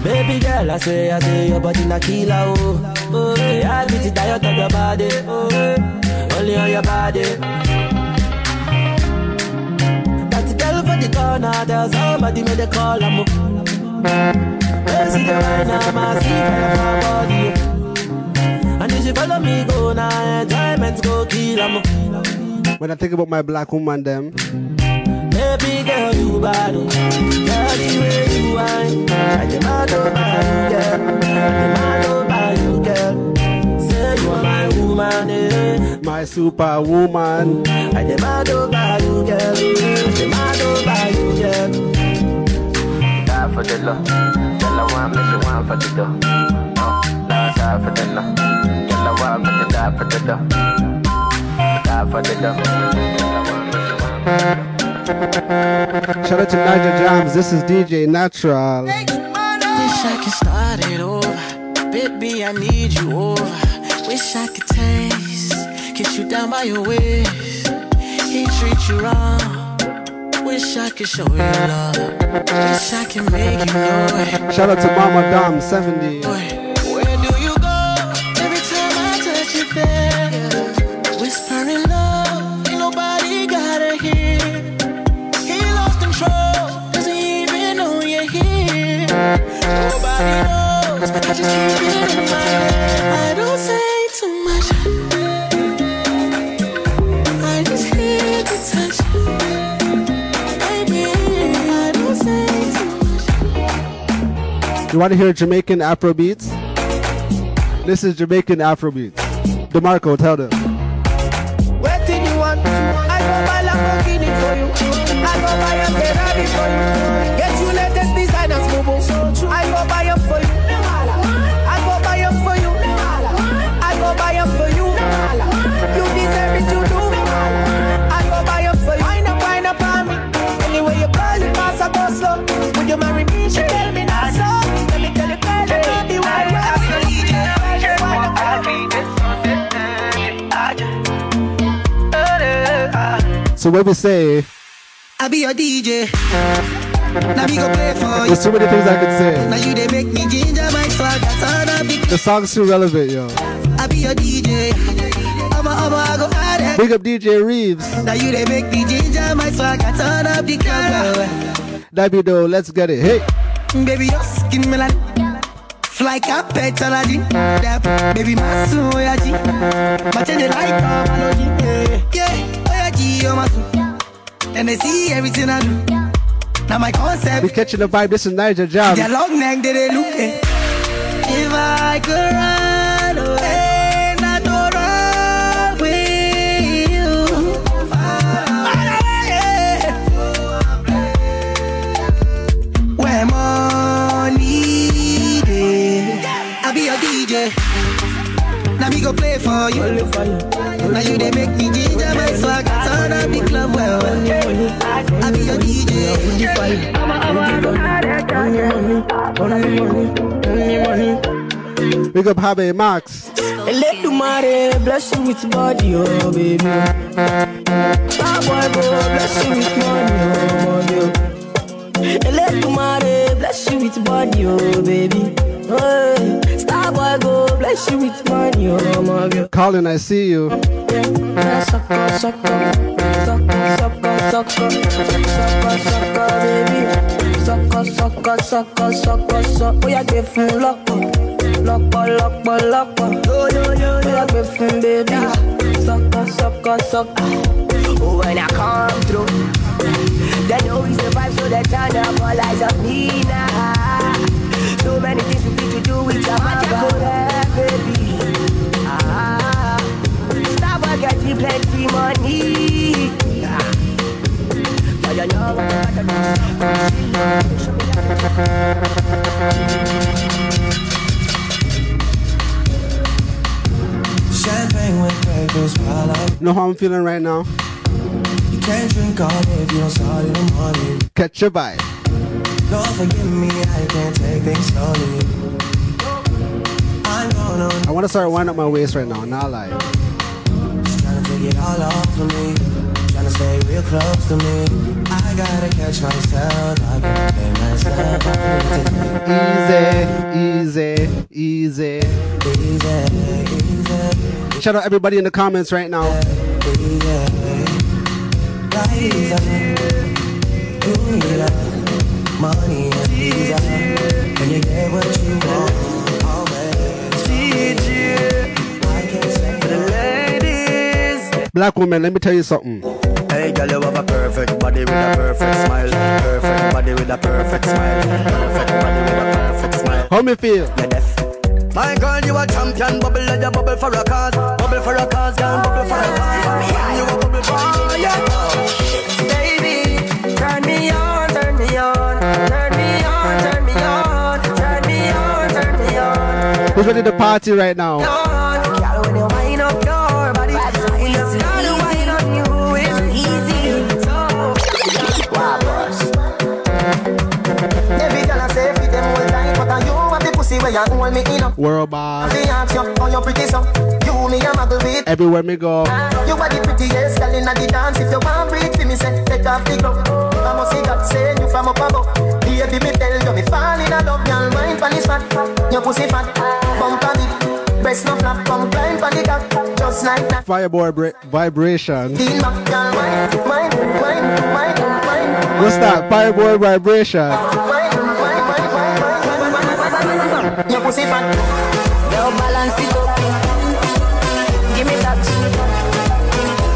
Baby girl, I say, I say, your body na killer, oh. Oh, yeah, I beat it out of your body, oh. Only on your body. That's the girl for the corner, there's somebody made a call, I'm up. I see the right now, I see the body. And if you follow me, go now, enjoyment go kill, I'm up. When I think about my black woman, them. Baby girl, you bad. Girl, the way you whine. I demand over you, girl. Demand over you, girl. Say you are my woman, eh? My superwoman. I demand over you, girl. I demand over you, girl. Die for the love. Girl, I want make you want for the love. No, die for the love. Girl, I want make you die for the love. Die for the love. Girl, I want make you want. Shout out to NAIJAJAMZZ, this is D J Natural. Wish I could start it over, baby I need you over. Wish I could taste, kiss you down by your waist. He treats you wrong, wish I could show you love. Wish I could make you know it. Shout out to Mama Dom, seventy. Where do you go? Every time I touch you there. Whispering love, ain't nobody gotta hear. Nobody knows, but I just keep it in my head. I don't say too much. I just hear the touch. Baby, I don't say too much. You want to hear Jamaican Afro beats? This is Jamaican Afro beats. DeMarco, tell them. What did you want? I go buy Lamborghini for you. I go buy a Ferrari for you. Get you latest design and smooth. So I go buy them for you. I go buy them for you. I go buy them for you. You deserve it, you do. I go buy them for you. Wind up, wind up on me. Anyway, you call it, pass a bus slow. Would you marry me? She tell me not so. Let me tell you, girl, you know the way. I'm gonna eat it up. I'll be this on this time. I just. So what we say? I'll be your D J. Now we go play for you. There's so many things I could say. Now you they make me ginger my swag. The song's too relevant, yo. I be your D J. I'ma, I'ma, I go out there. Big up D J Reeves. Now you they make me ginger my swag. I turn up the camera. Dabby though, let's get it. Hey. Baby, your skin me like fly carpet allergy. Baby, my soul, yeah, G. But then they like my melody. Yeah, oh yeah, G, oh my soul. And they see everything I do. Now my concept. We're catching the vibe. This is NAIJAJAMZZ. Their long neck, they they look eh. If I could run away, not to run with you. Far away. Big up Habe Max. Let the mare bless you with body, oh baby. Bad boy, bless you with money, oh baby. Let the mare bless you with body, oh baby. Oh, star boy, go bless you with money, oh my girl. Colin, I see you. Oh, when I come through, they know it's the vibe, so they turn up all eyes on me now. So many things we need to do with your mother, baby. Ah, Starbucks get you plenty money. But you know what? Know how I'm feeling right now? You can't drink all day if you don't start in the morning. Catch your vibe. Lord, forgive me, I can't take things slowly. I know, no, I want to start winding up my waist right now, not like. She's trying to take it all off of me, trying to stay real close to me. I gotta catch myself, I gotta play myself. Easy, easy, easy, easy, easy. Shout out everybody in the comments right now. Easy. Money and visa, and you get what you want. Always. Black woman, let me tell you something. Hey, girl, you have a perfect body with a perfect smile. Perfect body with a perfect smile. Perfect body with a perfect smile. How me feel? My girl, you a champion. Bubble and you bubble for a cause. Bubble for a cause, girl. Bubble for a cause. You a bubble for a cause. Baby, turn me on, turn me on. Turn me on, turn me on, turn me on, turn me on. Who's ready to party right now? World boss. Everywhere me go. You are the prettiest girl in the dance. If you want breathe for me, say take off the glove. I must see God saying you from up above. Baby, me tell you, me fall in love. Y'all mind for this fat, your pussy fat. Bump on it, breast no flap. Come blind for the top, just like that. Fireboy bra- vibration. Dean back, y'all mind, mind, mind, mind, mind. What's that? Fireboy vibration. Mind, mind, mind, mind, mind, mind, mind. Your pussy fat. Now balance it up. Give me that.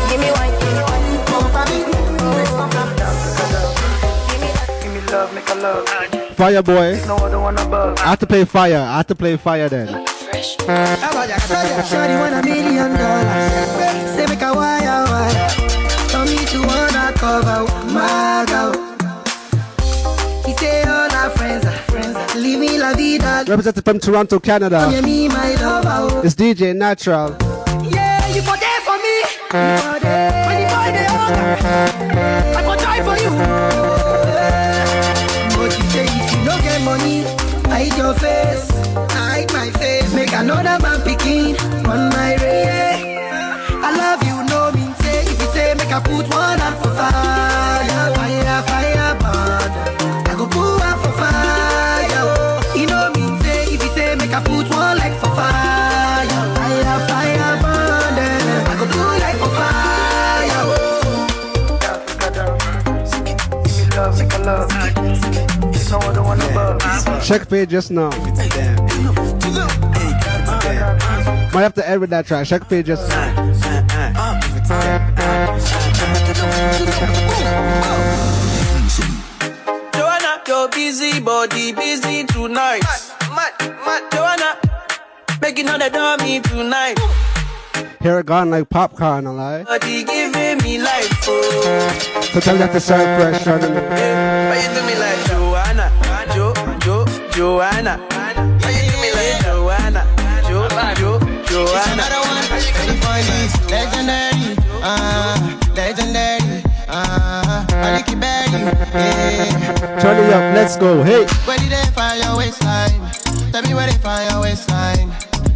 Give me white. Bump on it, breast no flap. Fire boy, I have to play fire. I have to play fire then. Represented from Toronto, Canada. It's D J Natural. Yeah, you for there for me. I go die for you. Money, hide your face, I hide my face. Make another man picking on my ray. I love you, no mean say. If you say, make a put one up for fire, fire, fire, burn. I go put one for fire. You know mean say. If you say, make a put one like for fire, fire, fire, burn. I go put like for fire. Give me love, make a love. Check page just now. Might have to edit that track. Check page just now. Joanna, you're busy, body busy tonight. Joanna, making all the dummy tonight. Hair gone like popcorn, a lie. Body giving me life. So tell that to start fresh, turn it. Why you do me like that? Joanna, Joanna, Joanna, Joanna. Legendary, ah, legendary, ah, Aliki Berry. Turn it up, let's go, hey. Where did they find your waistline? Tell me where they find your waistline.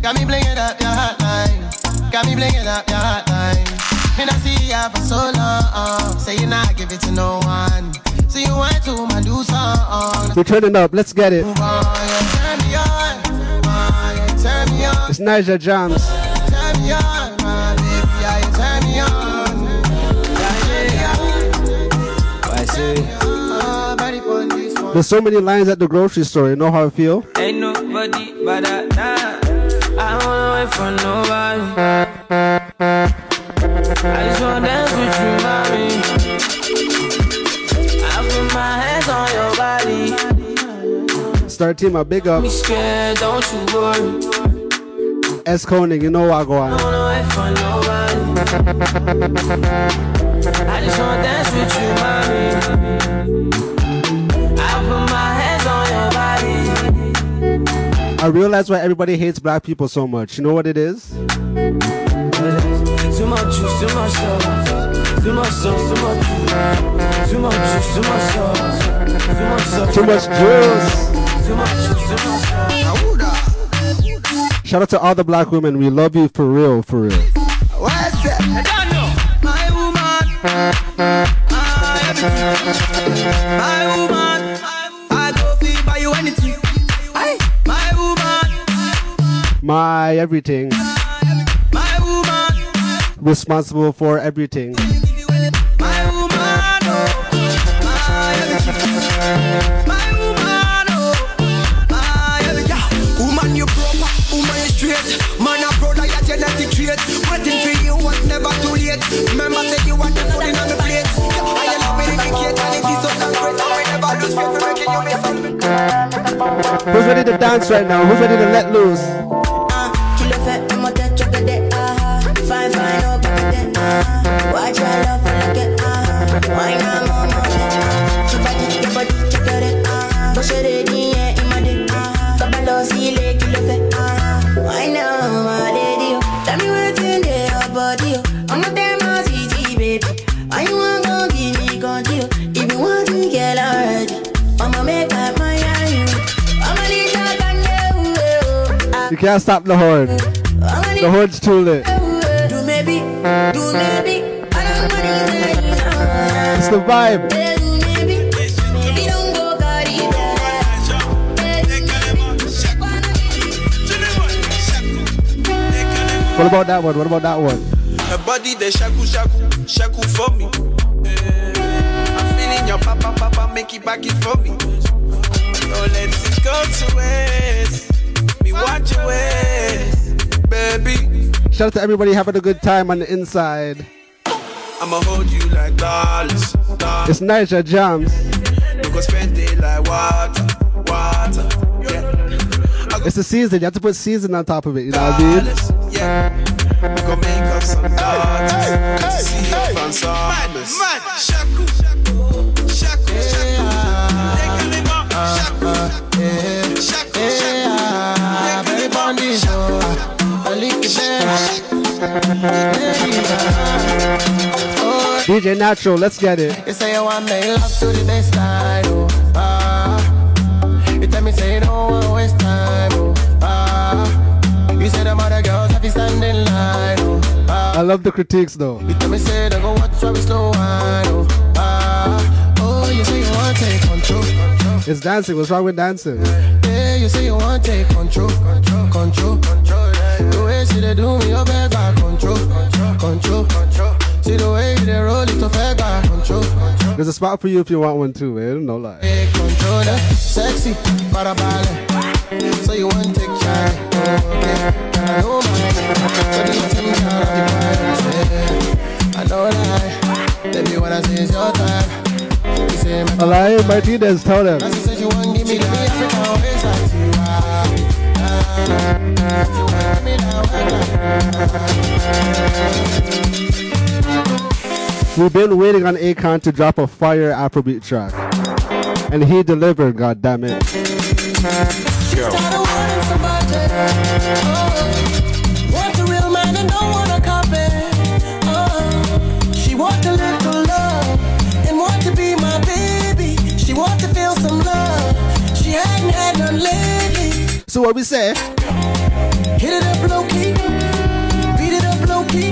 Got me blingin' up your hotline. Got me blingin' up your hotline. And I see ya for so long. Say you not give it to no one. So you want to my new song. We're turning up, let's get it. Turn me on, turn me on. It's NAIJAJAMZZ. Turn me on, my baby, yeah, you turn me on. I see. There's so many lines at the grocery store, you know how I feel? Ain't nobody but I, nah. I don't wait for nobody. I just wanna dance with you, mommy. My hands on your body. Start team, a big up. Scared, don't you worry. S Koenig, you know I go on. I don't know if I know nobody. I just wanna dance with you, mommy. I put my hands on your body. I realize why everybody hates black people so much. You know what it is? Too much, too much stuff. Too much sauce, too much juice, too much juice, too much sauce, too much sauce, too much juice, too much juice, too much sauce. Shout out to all the black women, we love you for real, for real. What's that? My woman, my woman, I go feed by you anything. My woman, my everything, my woman, responsible for everything. Who's ready to dance right now? Who's ready to let loose? You can't stop the horn. The horn's too lit. It's the vibe. What about that one? What about that one? Her body they shaku shaku shaku for me. I'm feeling your papa papa make it back it for me. So let's go to it. Watch your ways, baby. Shout out to everybody having a good time on the inside. I'ma hold you like dollars. dollars. It's NAIJAJAMZZ. You go spend it like water, water. Yeah. It's the season. You have to put season on top of it. You know what I mean? Yeah. We go make up some dollars. Hey, hey, see hey, hey. Mad, mad. Shaku, shaku, shaku, shaku. Uh, uh, uh, yeah. Shaku, shaku. D J Natural, let's get it. You say you want me love to the baseline, oh, ah. You tell me say you don't want to waste time, oh, ah. You say them other girls have you standing line, oh, ah. I love the critiques though. You tell me say they go watch what we slow wine, oh, ah. Oh, you say you want to take control, control. It's dancing, what's wrong with dancing? Yeah, you say you want to take control, control, control, control. The way she they do me, your back by control, control, control. See the way they roll it, your back by control. There's a spot for you if you want one too, man. No lie. Controller, sexy, para ballet. So you want to take charge? I know my, I know lie. Baby, when I say it's your time, you say my. Alive, my teeth, tell them. As you said you want, give me the African ways. We've been waiting on Akon to drop a fire Afrobeat track, and he delivered. God damn it! Yo. She wants a little love and wants to be my baby. She wants to feel some love. She hadn't had none lately. So what we say? Hit it up low key, beat it up low key,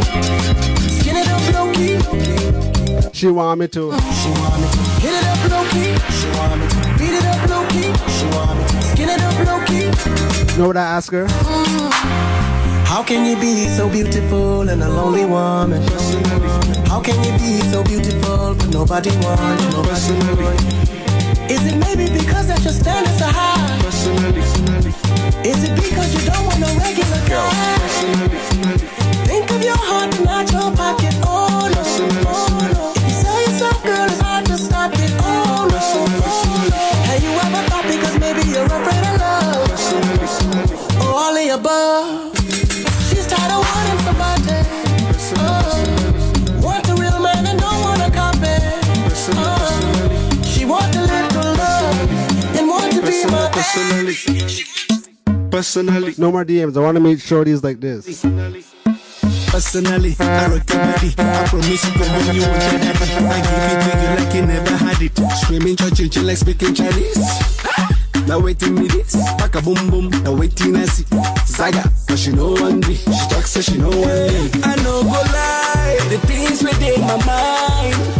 skin it up low key. She want me to. She want me to. Hit it up low key. She want me to. Beat it up low key. She want me to. Skin it up low key. Know what I ask her? Mm-hmm. How can you be so beautiful and a lonely woman? How can you be so beautiful but nobody wants you? Nobody wants you. Is it maybe because that your standards are high? Is it because you don't want no regular guy? Think of your heart and not your pocket. Oh no, oh no. If you sell yourself, girl, it's hard to stop it. Oh no, oh no. Have you ever thought because maybe you're afraid of love? Or oh, all the above. She's tired of wanting somebody. Oh. Want a real man and don't want a copy. Oh. She want to live. Personally, personally, no more D Ms. I want to make shorties like this. Personally, I recommend it. I promise you, when you want it, I give it to you like you never had it. Screaming church, like speaking Chinese. Now waiting me this, pack a boom boom. Now waiting I see Zaga, but she know one day. She talks so she know one day. I know go lie, the things within my mind.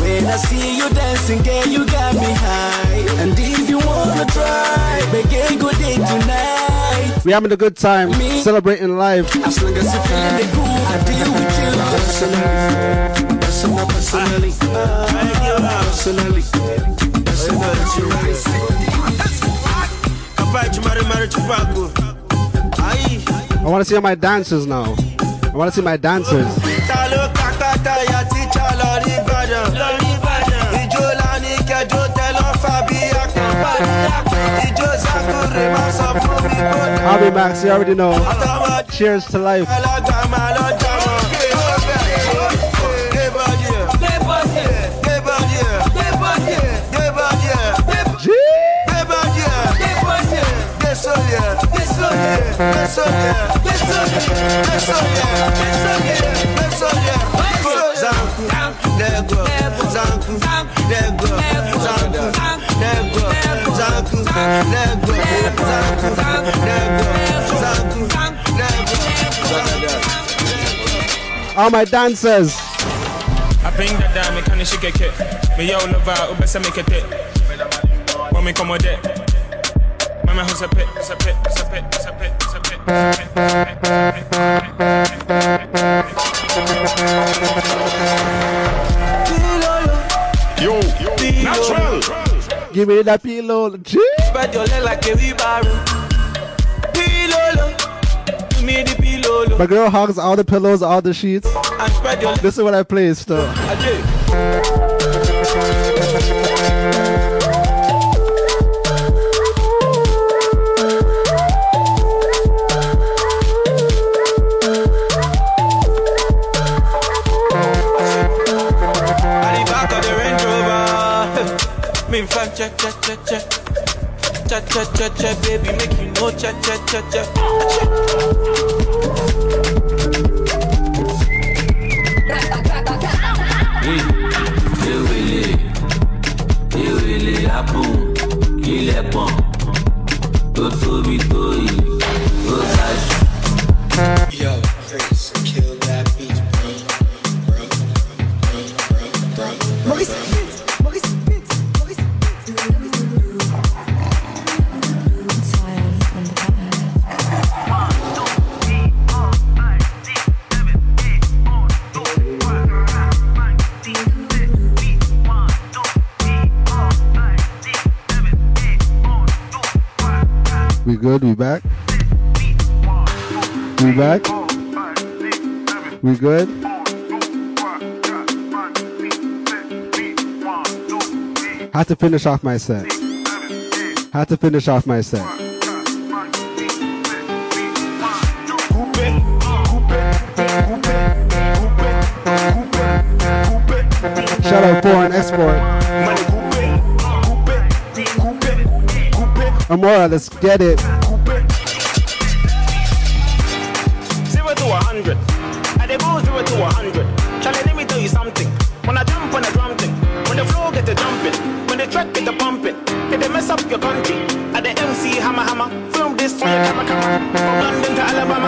When I see you dancing, girl, you got me high. And if you wanna try, make a good day tonight. We having a good time, me, celebrating life. As long as you feeling the cool, I deal with you. Personally, personal, personally, uh, personally, personally. I want to see my dancers now. I want to see my dancers. I'll be Max, you already know. Cheers to life. All my dancers. I bring that down, me can't shake it. Me yo love out, but some make it. When me come with it. Mama has a pit, has a pit, has a pit, has a pit, has a pit, yo, yo, natural. Give me that pillow. Spread your leg like a wheelbarrow. Pillow. Give me the pillow. My girl hugs all the pillows, all the sheets. And spread your. This is what I placed. Cha cha cha cha, cha cha cha cha, baby, make you know cha cha cha cha. Hey, you will it, you will it, happen, kill it, pump, go to be toy, go dash. Yo, Prince, kill that beat, bro, bro, bro, bro, bro, bro. We good, we back. We back. We good. Had to finish off my set. Had to finish off my set. Shout out Foreign Export. Amora, let's get it. Zero to a hundred. At the go zero to a hundred. Charlie, let me tell you something. When I jump on a drum thing, when the flow get to jumping, when the track get to pumping, if they mess up your country, at the M C hammer hammer, film this on your camera camera, from London to Alabama.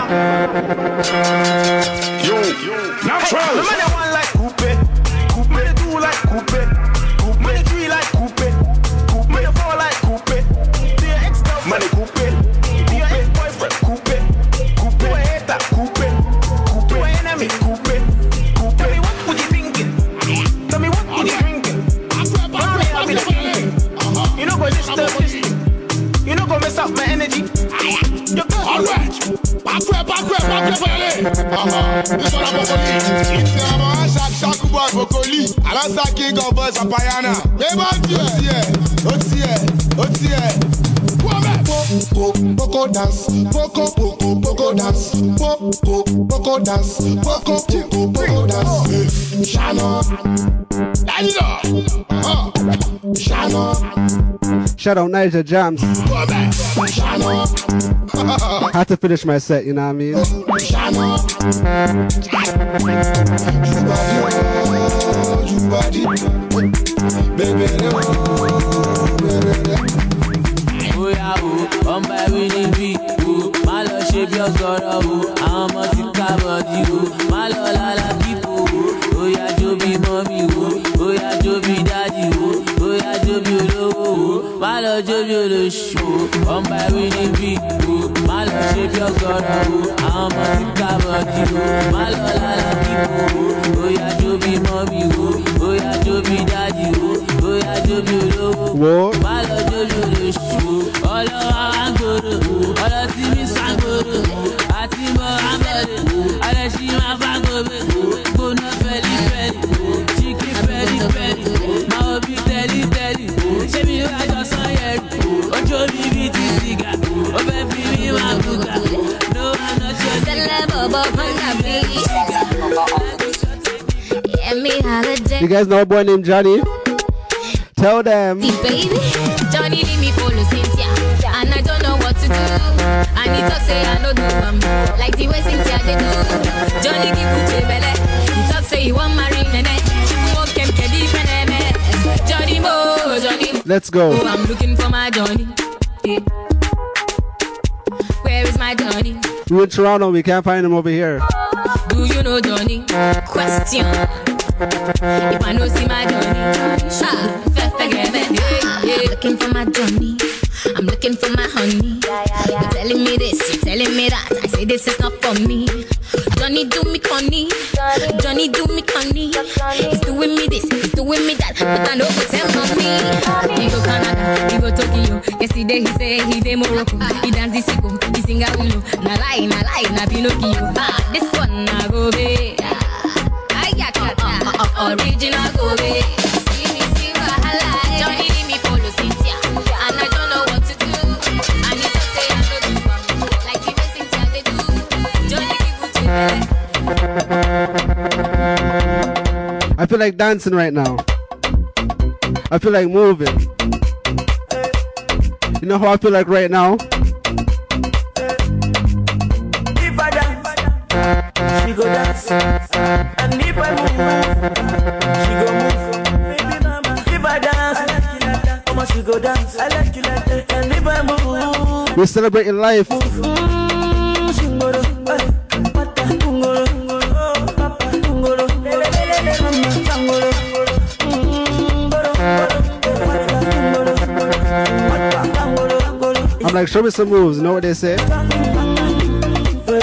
lady. Shout out NAIJAJAMZZ. Had to finish my set, you know what I mean? Malo jojo le show, on by winning big boo. Malo shape your corner boo, I'm a cover boo. Malo la la boo, oh ya jobi mommy boo, oh ya jobi daddy boo, oh ya jobi low boo. Malo jojo le show, all around angoro boo, all the team sangoro boo, atimo amere boo, alashi mafango boo, bono feli feli boo, chiki feli feli, ma obi teli teli boo, shemi wa. You guys know a boy named Johnny? Tell them. Johnny leave me follow Cynthia, and I don't know what to do. I need to say I know do like the way Cynthia they do. Johnny give me chebele, he talk say he want marry nene. Johnny Mo, Johnny. Let's go. Oh, I'm looking for my Johnny. Yeah. Where is my Johnny? We're in Toronto, we can't find him over here. Do you know Johnny? Question. If I know see my Johnny, sure. Yeah, yeah. I'm looking for my Johnny. I'm looking for my honey. Yeah, yeah, yeah. You're telling me this, you're telling me that. I say this is not for me. Johnny do me conny, Johnny do me conny. He's doing me this, he's doing me that, but I know what's hell on me. He go Canada, he go Tokyo. Yesterday he say he dey Morocco. He dance this go, he sing a uno. Na lie, na lie, na Pinocchio. Ah, this one na go be. I got original go be. See me see wahala. Johnny leave me follow Cynthia, and I don't know what to do. I need to say I know do one, like the way Cynthia they do. Johnny give it to me. I feel like dancing right now. I feel like moving. You know how I feel like right now? If I dance, she go dance. And if I move, she go move. Baby mama, if I dance, I like you like that. How much she go dance, I like you like that. And if I move, we're celebrating life. Like, show me some moves, you know what they say? For example, for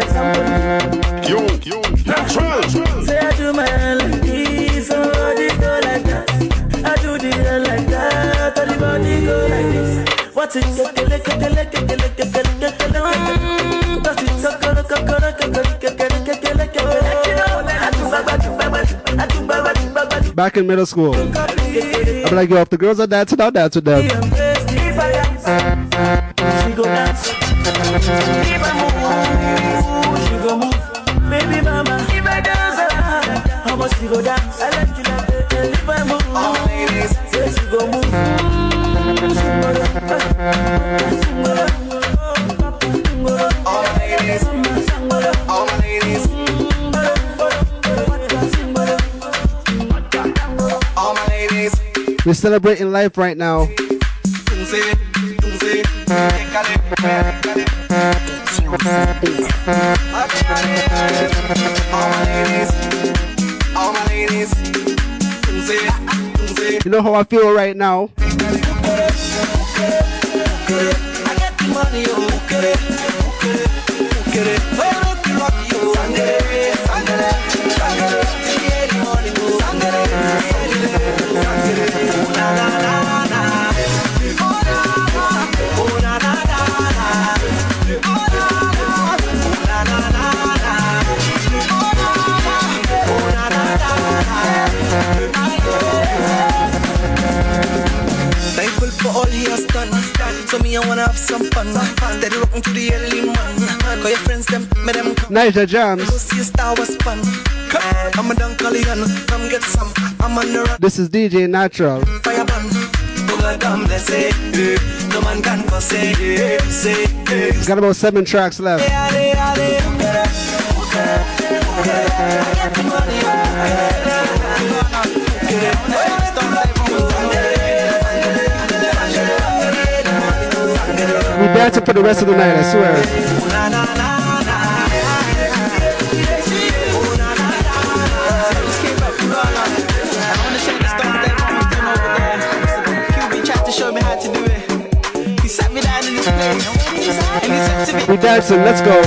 example, you, you, natural. Say I do my hair like this, so body go like that. I do the hair like that, so the body go like this. What's it? Back in middle school, I'm like, yo, if the girls are dancing, I'll dance with them. We're celebrating life right now. You know how I feel right now? have some fun. Steady rockin' to the early morning. Call your friends, them, make them come. NAIJAJAMZZ. Go see a star was fun. I'm a Dunkalian, come get some. I'm on the run. This is D J Natural. Got about seven tracks left. We dancing for the rest of the night, I swear. We dancing, let's go.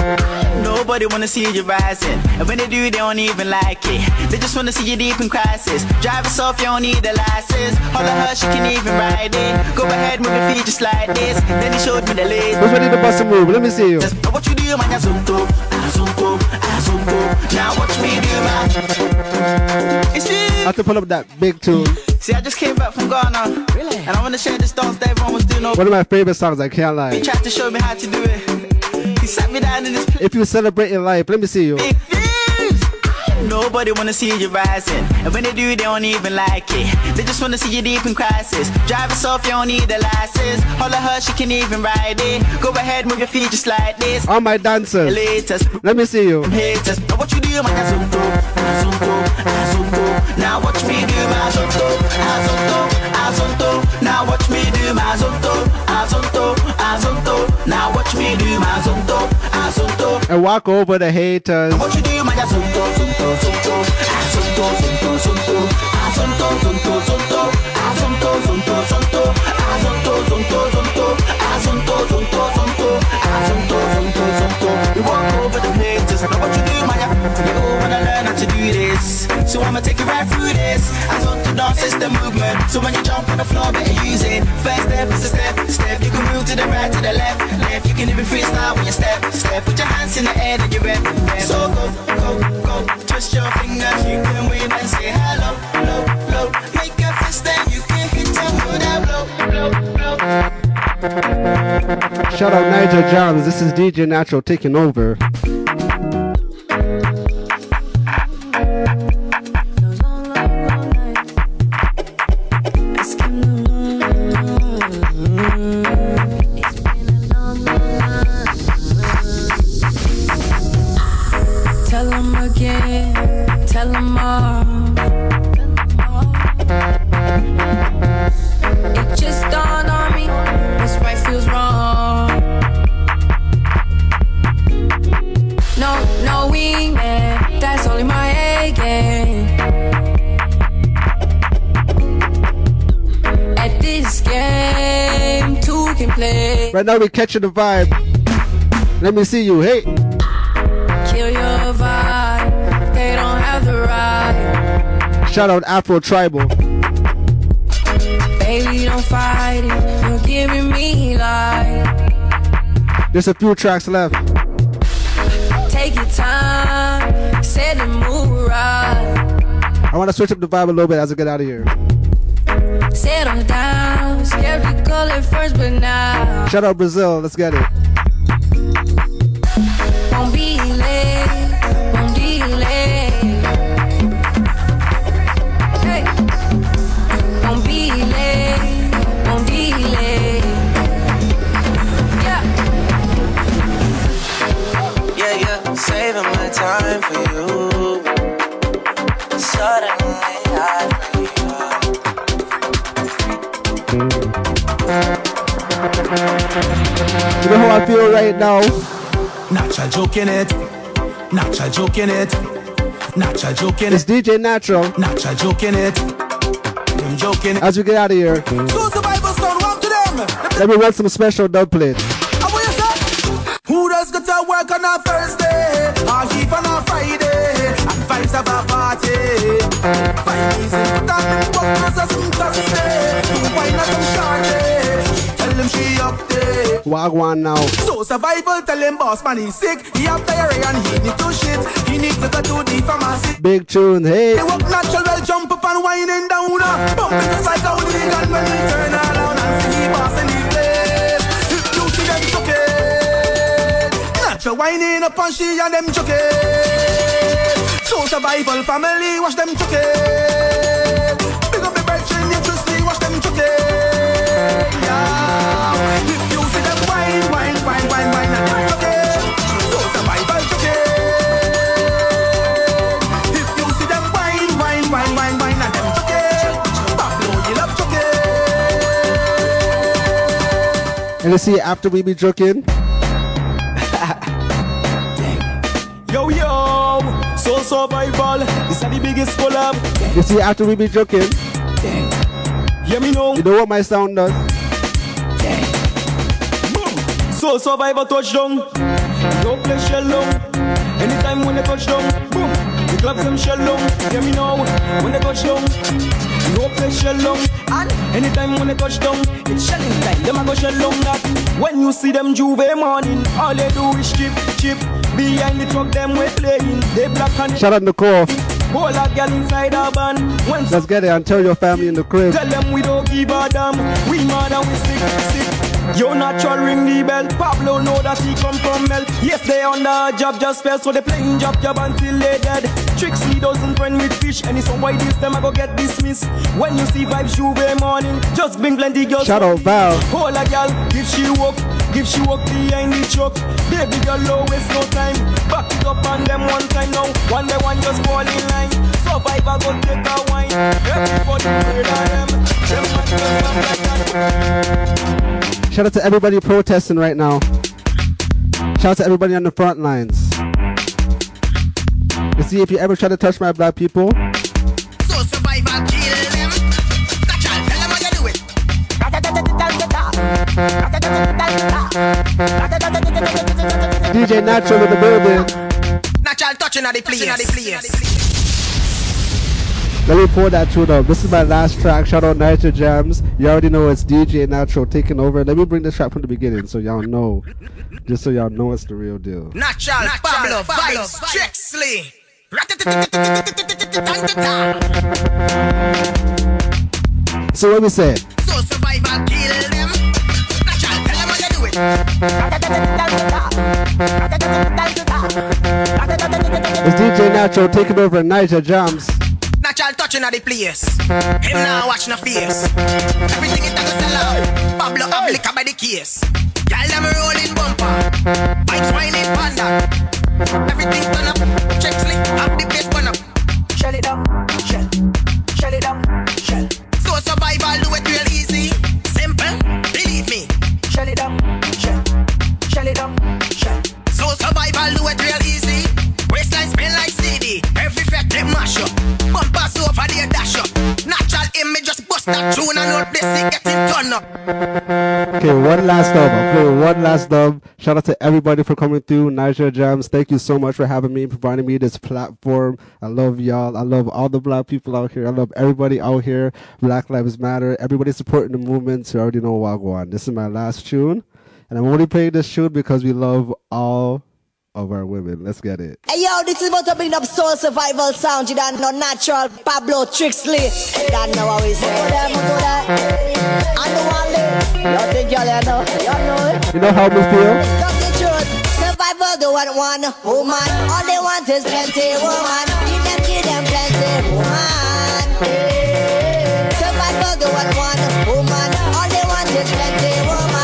Nobody wanna see you rising, and when they do, they don't even like it. They just wanna see you deep in crisis. Drive us off, you don't need a license. All the hush, you can even ride it. Go ahead, move your feet just like this. Then he showed me the lead. Who's ready to bust a move? Let me see you. What you do, man? I zoom go, I zoom go, I zoom go. Now watch me do, man. It's you. I have to pull up that big tune. See, I just came back from Ghana. Really? And I wanna share this dance that everyone was doing. One of my favorite songs, I can't lie. He tried to show me how to do it. He sat me down in this place. If you celebrate your life, let me see you. Nobody wanna see you rising, and when they do, they don't even like it. They just wanna see you deep in crisis. Drive us off, you don't need a license. Holla her, she can even ride it. Go ahead, move your feet just like this. All my dancers, let me see you. Now what you do, my azonto. Now watch me do my azonto, azonto, azonto. Now watch me do my azonto, azonto, azonto. Now watch me do my azonto, azonto. And walk over the haters. What you do, my azonto. So I'ma take you right through this. I don't do dance, it's the movement. So when you jump on the floor, better use it. First step is a step, step. You can move to the right, to the left, left. You can even freestyle when you step, step. Put your hands in the air and you rep, rep. So go, go, go. Twist your fingers, you can wave and say hello, hello, hello. Make a fist and you can hit a hold out, blow, blow, blow. Shout out NAIJAJAMZZ. This is D J Natural taking over. Right now we're catching the vibe. Let me see you, hey. Kill your vibe. They don't have the right. Shout out Afro Tribal. Baby, don't fight it. You're giving me life. There's a few tracks left. Take your time. Set the mood right. I want to switch up the vibe a little bit as I get out of here. Settle down, skeptical at first, but now. Shout out Brazil, let's get it. Won't be late, won't delay. Hey, won't be late, won't delay. Yeah, yeah, yeah. Saving my time for you. Suddenly I. You know how I feel right now? Natural joking it. Natural joking it. Natural joking it. It's D J Natural. Natural joking it. I'm joking. As we get out of here, let me run some special dub plate. Who does get to work on a Thursday? Or keep on a Friday? And vibes have a party. Five days in that work as some Thursday. Why not some shorty? Tell him she up there. Wagwan now. So survival, tell him boss man he's sick. He have diarrhea and he need to shit. He needs to go to the pharmacy. Big tune, hey. They walk natural, jump up and winding down. Bump into psycho, the gun when we turn around and see boss in the place. You see Catch her whining up and she and them chucking. So survival family, watch them chucking. Big up the brethren, you just see, watch them chucking. Yeah, if you see them whine, whine, whine, whine, whine, and them chucking. So survival chucking. If you see them whine, whine, whine, whine, whine, and them chucking. Pablo, you love chucking. And you see, after we be joking. Yo yo, so survival, this is the biggest collab. You see, after we be joking, hear me know. You know what my sound does? Boom. So survival touchdown, no play shell long. Anytime when they touchdown, boom, we clap some shell long. Hear me now, when they touchdown, no play shell long. And anytime when they touchdown, it's shelling time. Them a go shell long that. When you see them Juve morning, all they do is chip chip. Behind the truck, them we playing. They black and shout out the core. Whole lot girl inside our band. When let's get it and tell your family in the crib. Tell them we don't give a damn. We mad and we sick, sick. Yo, natural ring the bell. Pablo know that he come from hell. Yes, they on the job just fell, so they playing job job until they dead. Trixie doesn't friend with fish, and it's on why this them I go get dismissed. When you see vibes, you be morning. Just bring plenty girls. Shout out Val. Whole lot girl, if she walk. Give she walk behind the truck. Baby girl always no time. Back it up on them one time now. One by one just fall in line. Survivor go take a wine. Everybody heard of them. Them man just come back. Shout out to everybody protesting right now. Shout out to everybody on the front lines. You see, if you ever try to touch my black people, so survivor kill them. That's all, tell them how you do it. D J Natural in the building. Natural touching at the place. Let me pour that tune up. This is my last track. Shout out NAIJAJAMZZ. You already know it's D J Natural taking over. Let me bring this track from the beginning so y'all know. Just so y'all know it's the real deal. Natural, Pablo, Pablo, Trixie. So what we said? So survival kill them. It's D J Natural taking over NAIJAJAMZZ. Natural touching at the place. Him now watch no face. Everything is a sell out. Pablo Ablica by the case. Y'all them rolling bumper. Bikes whining panda. Everything done up. Check sleep. Up the place burn up. Shell it down. Shell. Shell it down. Shell. So survival do it real easy. Simple. Believe me. Shell it down. Shell it up, shell. So survival do it real easy. Waistline spin like C D. Every fact they mash up. Bumpers over there dash up. Natural image just bust that tune and all this it getting done up. Okay, one last dub. I'm playing one last dub. Shout out to everybody for coming through. NAIJAJAMZZ, thank you so much for having me, providing me this platform. I love y'all. I love all the black people out here. I love everybody out here. Black Lives Matter. Everybody supporting the movement. You already know Wagwan. This is my last tune. And I'm only playing this shoot because we love all of our women. Let's get it. Hey, yo, this is about to bring up soul survival sound. You don't know Natural, Pablo, Trixie. You don't know how we say. You know how we feel? Talk the truth. Survival don't want one woman. All they want is plenty woman. Give them, give them plenty woman. Survival don't want one woman. All they want is plenty woman.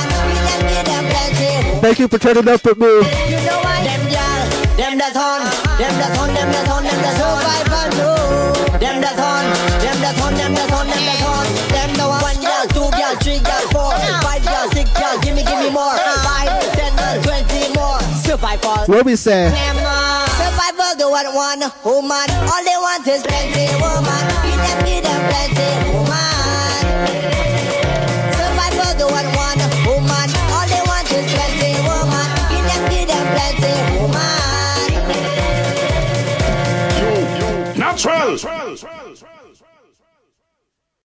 Thank you for turning up with me. You know why? Them girls, them that's on, them that's on, them that's on, them that's survival too. Them that's on, them that's on, them that's on, them that's on. Them no one girl, two girl, three girl, four, five girl, six girl. Give me, give me more. Five, ten, twenty more. Survival. What we say? Survival, they want one woman. All they want is plenty woman. Give them, give them plenty woman. Survival, they want one woman. All they want is plenty. Natural.